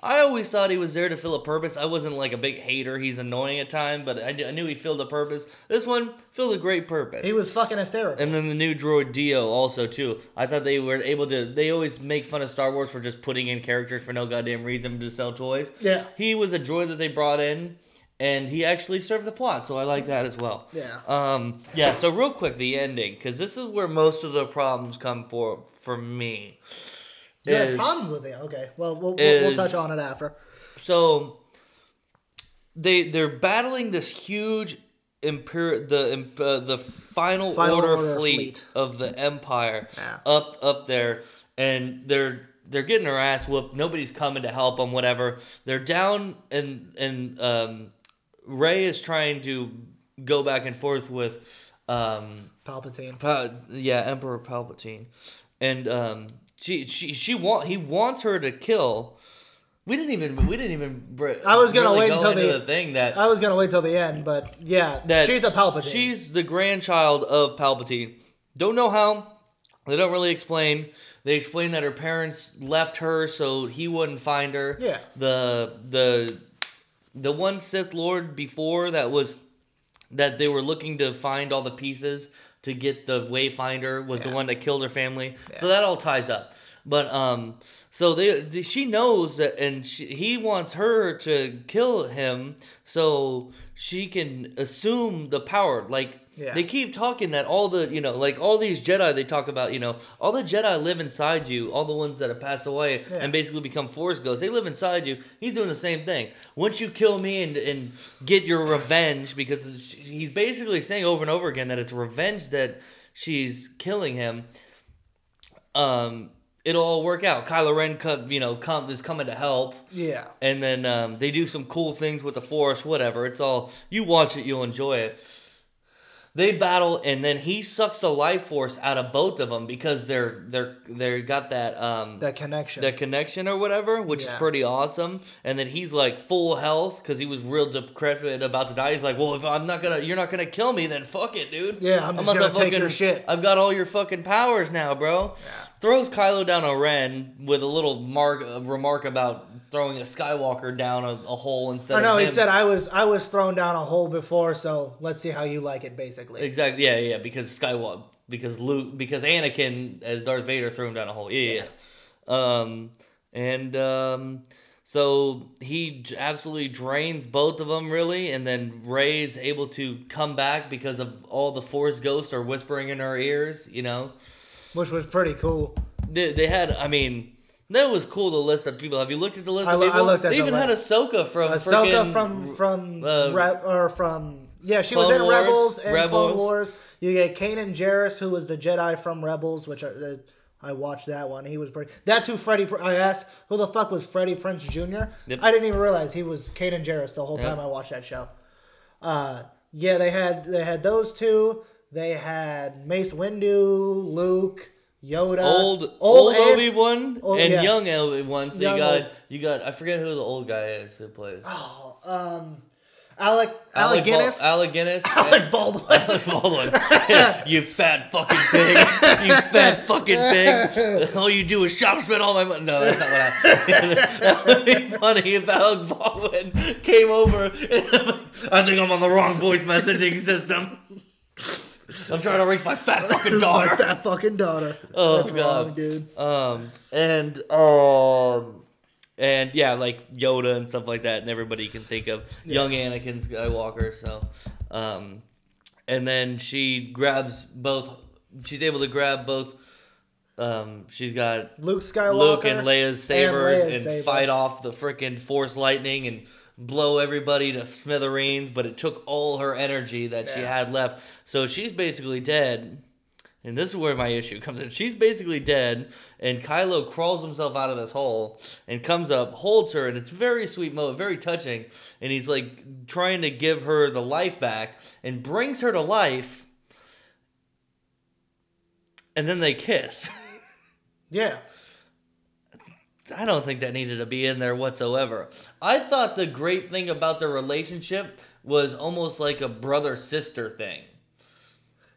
always thought he was there to fill a purpose. I wasn't like a big hater. He's annoying at times, but I knew he filled a purpose. This one filled a great purpose. He was fucking hysterical. And then the new droid Dio also, too. I thought they were able to... They always make fun of Star Wars for just putting in characters for no goddamn reason to sell toys. Yeah. He was a droid that they brought in. And he actually served the plot, so I like that as well. Yeah. So real quick, the ending, because this is where most of the problems come for me. Yeah, problems with it. Okay. Well, we'll touch on it after. So they're battling this huge the final order fleet of the Empire up there, and they're getting their ass whooped. Nobody's coming to help them. Whatever. They're down and Rey is trying to go back and forth with Palpatine. Emperor Palpatine, and he wants her to kill. We didn't even. I was gonna wait until the thing that I was gonna wait till the end, but yeah, she's a Palpatine. She's the grandchild of Palpatine. Don't know how. They don't really explain. They explain that her parents left her so he wouldn't find her. Yeah. The one Sith Lord before that they were looking to find all the pieces to get the Wayfinder was the one that killed her family. Yeah. So that all ties up. But so she knows that, and he wants her to kill him so she can assume the power. Like they keep talking that all the all these Jedi they talk about all the Jedi live inside you, all the ones that have passed away and basically become Force ghosts. They live inside you. He's doing the same thing. Once you kill me and get your revenge, because he's basically saying over and over again that it's revenge that she's killing him. it'll all work out. Kylo Ren, is coming to help. Yeah. And then they do some cool things with the Force, whatever. It's all, you watch it, you'll enjoy it. They battle, and then he sucks the life force out of both of them because they got that connection. That connection or whatever, which is pretty awesome. And then he's like full health because he was real decrepit about to die. He's like, well, if you're not gonna kill me, then fuck it, dude. Yeah, I'm just gonna take your shit. I've got all your fucking powers now, bro. Yeah. Throws Kylo down a Ren with a little remark about throwing a Skywalker down a hole instead of him. He said, I was thrown down a hole before, so let's see how you like it, basically. Exactly, yeah, because Anakin, as Darth Vader, threw him down a hole. Yeah. So he absolutely drains both of them, really, and then Rey's able to come back because of all the Force ghosts are whispering in her ears, Which was pretty cool. They had, that was cool, the list of people. Have you looked at the list of people? I looked at the list. They even had Ahsoka from she was in Rebels and Clone Wars. You get Kanan Jarrus, who was the Jedi from Rebels, which I watched that one. He was pretty... That's who I asked, who the fuck was Freddie Prinze Jr.? Yep. I didn't even realize he was Kanan Jarrus the whole time I watched that show. They had those two. They had Mace Windu, Luke... Yoda, old Obi-Wan and young Obi-Wan. So you got. I forget who the old guy is who plays. Oh, Alec Guinness. Alec Guinness. Alec Baldwin. Alec Baldwin. You fat fucking pig. All you do is shop spend all my money. No, that's not what happened. That would be funny if Alec Baldwin came over. I think I'm on the wrong voice messaging system. I'm trying to reach my fat fucking daughter. Oh, that's God. Wrong, dude. Like Yoda and stuff like that, and everybody can think of young Anakin Skywalker. So, and then she grabs both. She's able to grab both. She's got Luke Skywalker, Luke and Leia's sabers, and fight off the freaking Force lightning and blow everybody to smithereens, but it took all her energy that she had left. So she's basically dead, and this is where my issue comes in. She's basically dead, and Kylo crawls himself out of this hole and comes up, holds her, and it's very sweet moment, very touching, and he's like trying to give her the life back and brings her to life, and then they kiss. Yeah. I don't think that needed to be in there whatsoever. I thought the great thing about their relationship was almost like a brother-sister thing.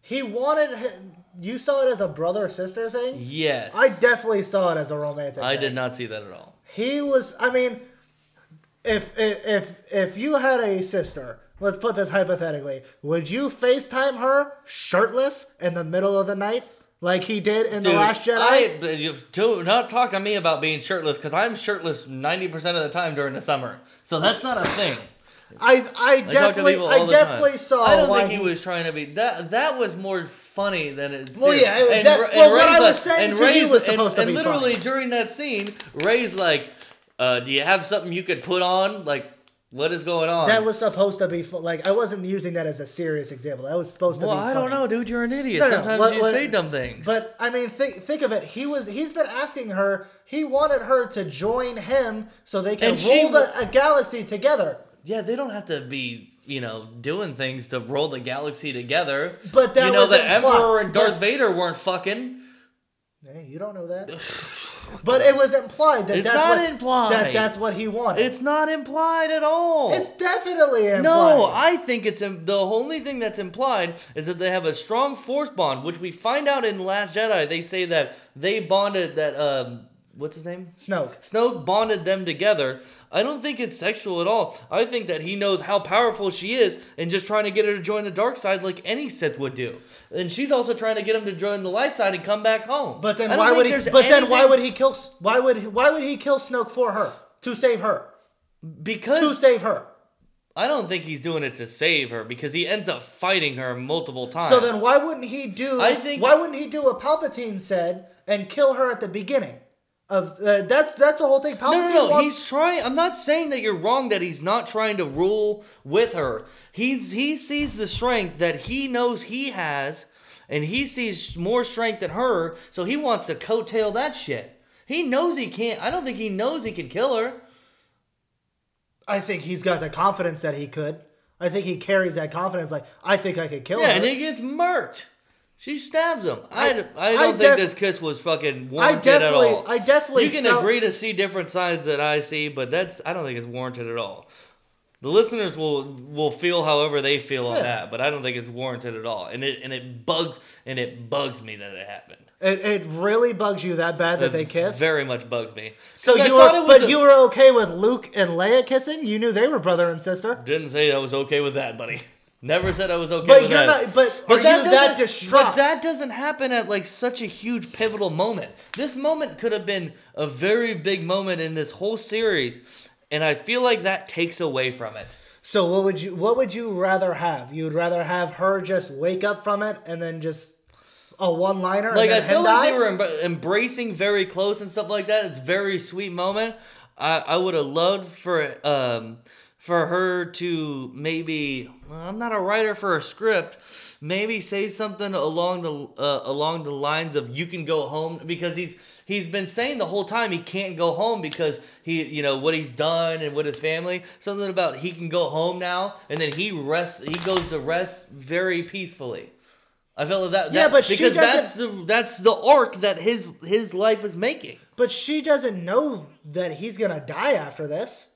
He wanted him... You saw it as a brother-sister thing? Yes. I definitely saw it as a romantic thing. I did not see that at all. He was... I mean, if you had a sister, let's put this hypothetically, would you FaceTime her shirtless in the middle of the night? Like he did in The Last Jedi? Do not talk to me about being shirtless, because I'm shirtless 90% of the time during the summer. So that's not a thing. I definitely saw. I don't think he was trying to be that. That was more funny than it's. Well, serious. What I was saying to you was supposed to be funny. And literally during that scene, Rey's like, "Do you have something you could put on?" Like, what is going on? That was supposed to be... Like, I wasn't using that as a serious example. That was supposed to be funny. Well, I don't know, dude. You're an idiot. Sometimes you say dumb things. But, I mean, think of it. He's been asking her... He wanted her to join him so they can rule a galaxy together. Yeah, they don't have to be, doing things to roll the galaxy together. But that was the Emperor and Darth Vader weren't fucking... Hey, you don't know that. But it was implied that that's what he wanted. It's not implied at all. It's definitely implied. No, I think it's the only thing that's implied is that they have a strong Force bond, which we find out in The Last Jedi. They say that they bonded that what's his name? Snoke. Snoke bonded them together. I don't think it's sexual at all. I think that he knows how powerful she is and just trying to get her to join the dark side like any Sith would do. And she's also trying to get him to join the light side and come back home. But then why would he kill Snoke for her? To save her. I don't think he's doing it to save her because he ends up fighting her multiple times. So then why wouldn't he do what Palpatine said and kill her at the beginning? That's the whole thing. He's trying. I'm not saying that you're wrong that he's not trying to rule with her. He sees the strength that he knows he has, and he sees more strength than her, so he wants to coattail that shit. He knows he can't. I don't think he knows he can kill her. I think he's got the confidence that he could. I think he carries that confidence. Like, I think I could kill her. Yeah, and he gets murked. She stabs him. I don't think this kiss was fucking warranted at all. You can agree to see different sides that I see, but I don't think it's warranted at all. The listeners will feel however they feel on that, but I don't think it's warranted at all. And it bugs me that it happened. It really bugs you that bad that they kissed? Very much bugs me. So you were okay with Luke and Leia kissing? You knew they were brother and sister. Didn't say I was okay with that, buddy. Never said I was okay with that. But are you that distraught? But that doesn't happen at like such a huge pivotal moment. This moment could have been a very big moment in this whole series, and I feel like that takes away from it. So what would you rather have? You would rather have her just wake up from it and then just a one-liner? Like, I feel like they were embracing very close and stuff like that. It's a very sweet moment. I would have loved for her to maybe, I'm not a writer for a script, maybe say something along the lines of you can go home, because he's been saying the whole time he can't go home because he, you know, what he's done and with his family, something about he can go home now, and then he goes to rest very peacefully. I feel like that. Yeah, but because that's the arc that his life is making. But she doesn't know that he's gonna die after this.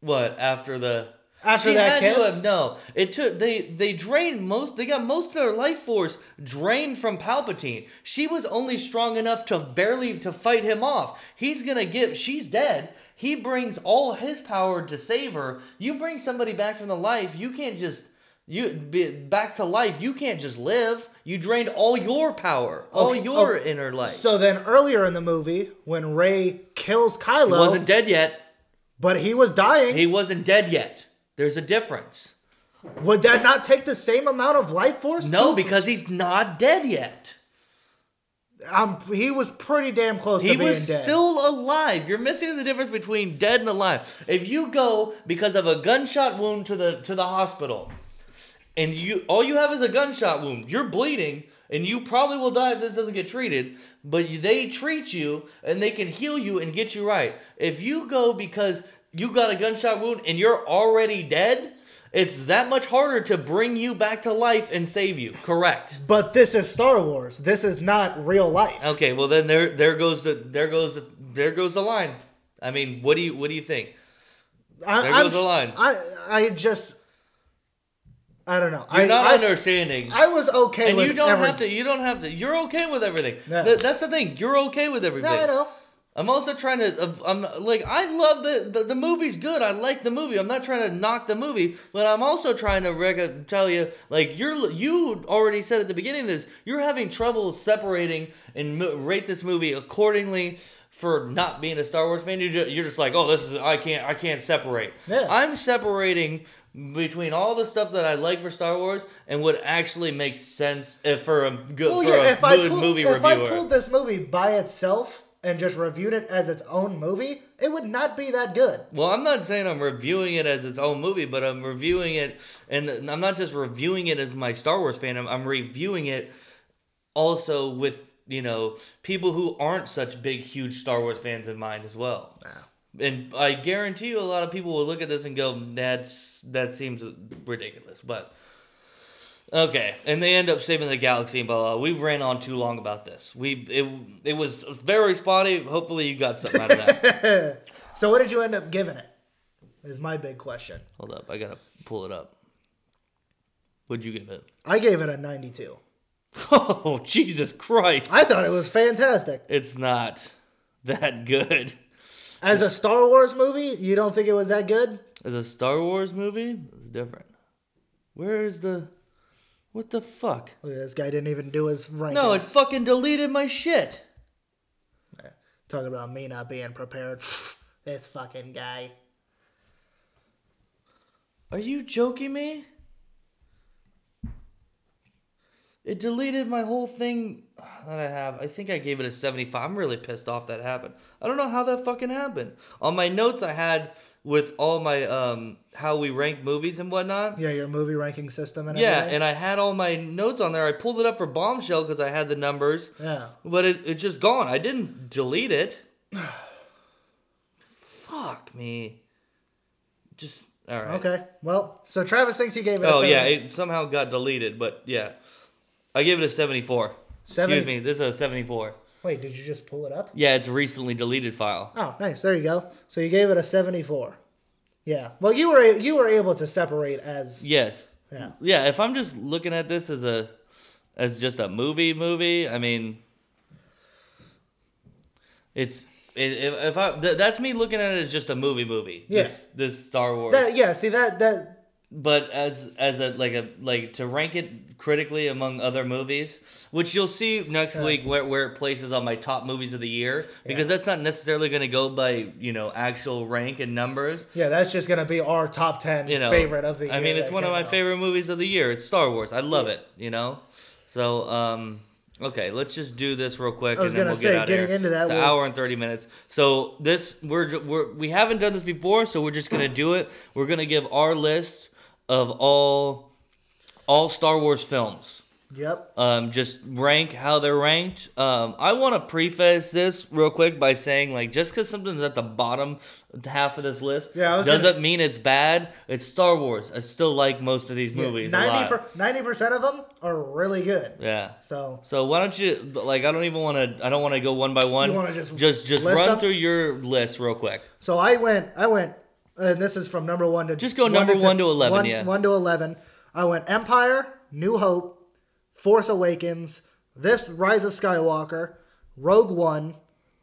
What, after that kiss? No, it took they drained most. They got most of their life force drained from Palpatine. She was only strong enough to barely to fight him off. She's dead. He brings all his power to save her. You bring somebody back from the life. You can't just. You be back to life. You can't just live. You drained all your power, all your inner life. So then, earlier in the movie, when Rey kills Kylo, he wasn't dead yet, but he was dying. He wasn't dead yet. There's a difference. Would that not take the same amount of life force? No, because he's not dead yet. He was pretty damn close to being dead. He was still alive. You're missing the difference between dead and alive. If you go because of a gunshot wound to the hospital. And all you have is a gunshot wound. You're bleeding, and you probably will die if this doesn't get treated. But they treat you, and they can heal you and get you right. If you go because you got a gunshot wound and you're already dead, it's that much harder to bring you back to life and save you. Correct. But this is Star Wars. This is not real life. Okay. Well, then there goes the line. I mean, what do you think? There goes the line. I don't know. You're not understanding. I was okay with everything. You don't have to. You're okay with everything. Yeah. That's the thing. You're okay with everything. No, I know. I'm also trying to. I love the movie's good. I like the movie. I'm not trying to knock the movie, but I'm also trying to tell you, like, you already said at the beginning of this, you're having trouble separating and rate this movie accordingly. For not being a Star Wars fan, you're just like, oh, this is I can't separate. Yeah. I'm separating between all the stuff that I like for Star Wars and what actually makes sense for a good movie reviewer. If I pulled this movie by itself and just reviewed it as its own movie, it would not be that good. Well, I'm not saying I'm reviewing it as its own movie, but I'm reviewing it, and I'm not just reviewing it as my Star Wars fandom. I'm reviewing it also with, you know, people who aren't such big, huge Star Wars fans in mind as well. Nah. And I guarantee you a lot of people will look at this and go, that seems ridiculous. But, okay. And they end up saving the galaxy and blah, blah, blah. We ran on too long about this. It was very spotty. Hopefully you got something out of that. So what did you end up giving it? Is my big question. Hold up. I got to pull it up. What'd you give it? I gave it a 92. Oh, Jesus Christ. I thought it was fantastic. It's not that good. As a Star Wars movie, you don't think it was that good? As a Star Wars movie, it's different. Where is the... What the fuck? Look at this guy, didn't even do his rankings. No, it fucking deleted my shit. Talking about me not being prepared. This fucking guy. Are you joking me? It deleted my whole thing. that I have, I think I gave it a 75. I'm really pissed off that happened. I don't know how that fucking happened. On my notes I had with all my, how we rank movies and whatnot. Yeah, your movie ranking system and everything. Yeah, and I had all my notes on there. I pulled it up for Bombshell because I had the numbers. Yeah. But it's just gone. I didn't delete it. Fuck me. Just, all right. Okay, well, so Travis thinks he gave it a 70. Oh, yeah, it somehow got deleted, but yeah. I gave it a 74. 70? Excuse me, this is a 74. Wait, did you just pull it up? Yeah, it's a recently deleted file. Oh, nice. There you go. So you gave it a 74. Yeah. Well, you were able to separate as... Yes. Yeah. Yeah, if I'm just looking at this as just a movie, I mean, it's... If I that's me looking at it as just a movie. Yeah. This Star Wars. But as to rank it critically among other movies, which you'll see next week where it places on my top movies of the year, because that's not necessarily going to go by, actual rank and numbers. Yeah, that's just going to be our top 10 favorite of the year. I mean, it's one of my favorite movies of the year. It's Star Wars. I love it, So, okay, let's just do this real quick, and then we'll get out of here. It's an hour and 30 minutes. So this we haven't done this before, so we're just gonna do it. We're gonna give our list of all Star Wars films. Yep. Just rank how they're ranked. I want to preface this real quick by saying, just because something's at the bottom half of this list doesn't mean it's bad. It's Star Wars. I still like most of these movies. 90% of them are really good. Yeah. So why don't you? I don't want to go one by one. You want to just run through your list real quick. So I went, and this is from number one to just go number one to 11. One to 11. I went Empire, New Hope, Force Awakens, this Rise of Skywalker, Rogue One,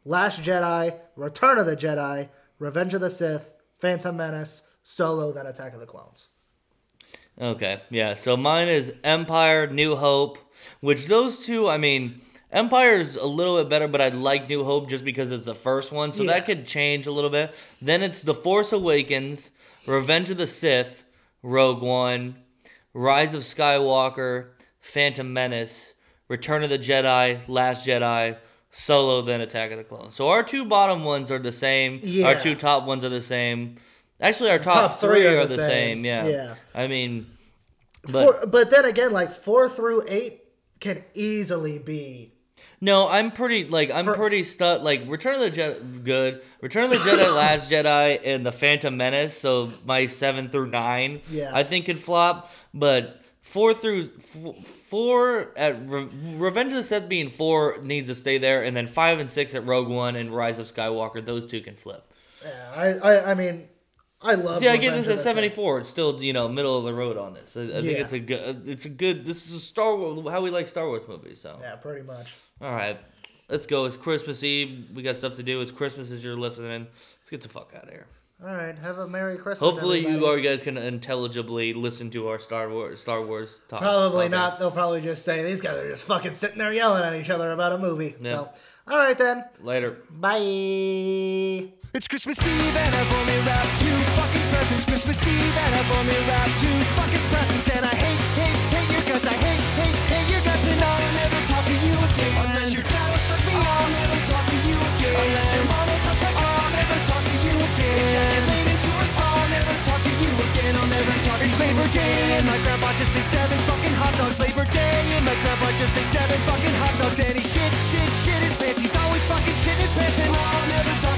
Last Jedi, Return of the Jedi, Revenge of the Sith, Phantom Menace, Solo, then Attack of the Clones. Okay, yeah. So mine is Empire, New Hope, which those two, I mean, Empire's a little bit better, but I like New Hope just because it's the first one, so that could change a little bit. Then it's The Force Awakens, Revenge of the Sith, Rogue One, Rise of Skywalker, Phantom Menace, Return of the Jedi, Last Jedi, Solo, then Attack of the Clones. So our two bottom ones are the same. Yeah. Our two top ones are the same. Actually, our top three are the same. Yeah. I mean, but then again, 4 through 8 can easily be. No, I'm pretty Return of the Jedi, good. Return of the Jedi, Last Jedi, and the Phantom Menace. So my 7 through 9, I think could flop, but. 4 at Revenge of the Sith being 4 needs to stay there, and then 5 and 6 at Rogue One and Rise of Skywalker. Those two can flip. Yeah, I mean, I love. See, I give this a 74. It's still middle of the road on this. I think it's a good. This is a Star Wars. How we like Star Wars movies. So yeah, pretty much. All right, let's go. It's Christmas Eve. We got stuff to do. It's Christmas as you're listening. Let's get the fuck out of here. All right, have a Merry Christmas, everybody. You guys can intelligibly listen to our Star Wars talk. Probably not. They'll probably just say, these guys are just fucking sitting there yelling at each other about a movie. Yeah. So, all right, then. Later. Bye. It's Christmas Eve and I've only wrapped 2 fucking presents. Christmas Eve and I've only wrapped 2 fucking presents. And I hate your guts. I hate your guts. And I'll never talk to you again. Unless your dad will suck me off. I'll never talk to you again. Unless your mom will touch my arm. I'll never talk to you again. I'll never talk to you. It's Labor Day and my grandpa just ate 7 fucking hot dogs. Labor Day and my grandpa just ate 7 fucking hot dogs. And he shit his pants. He's always fucking shit his pants. And I'll never talk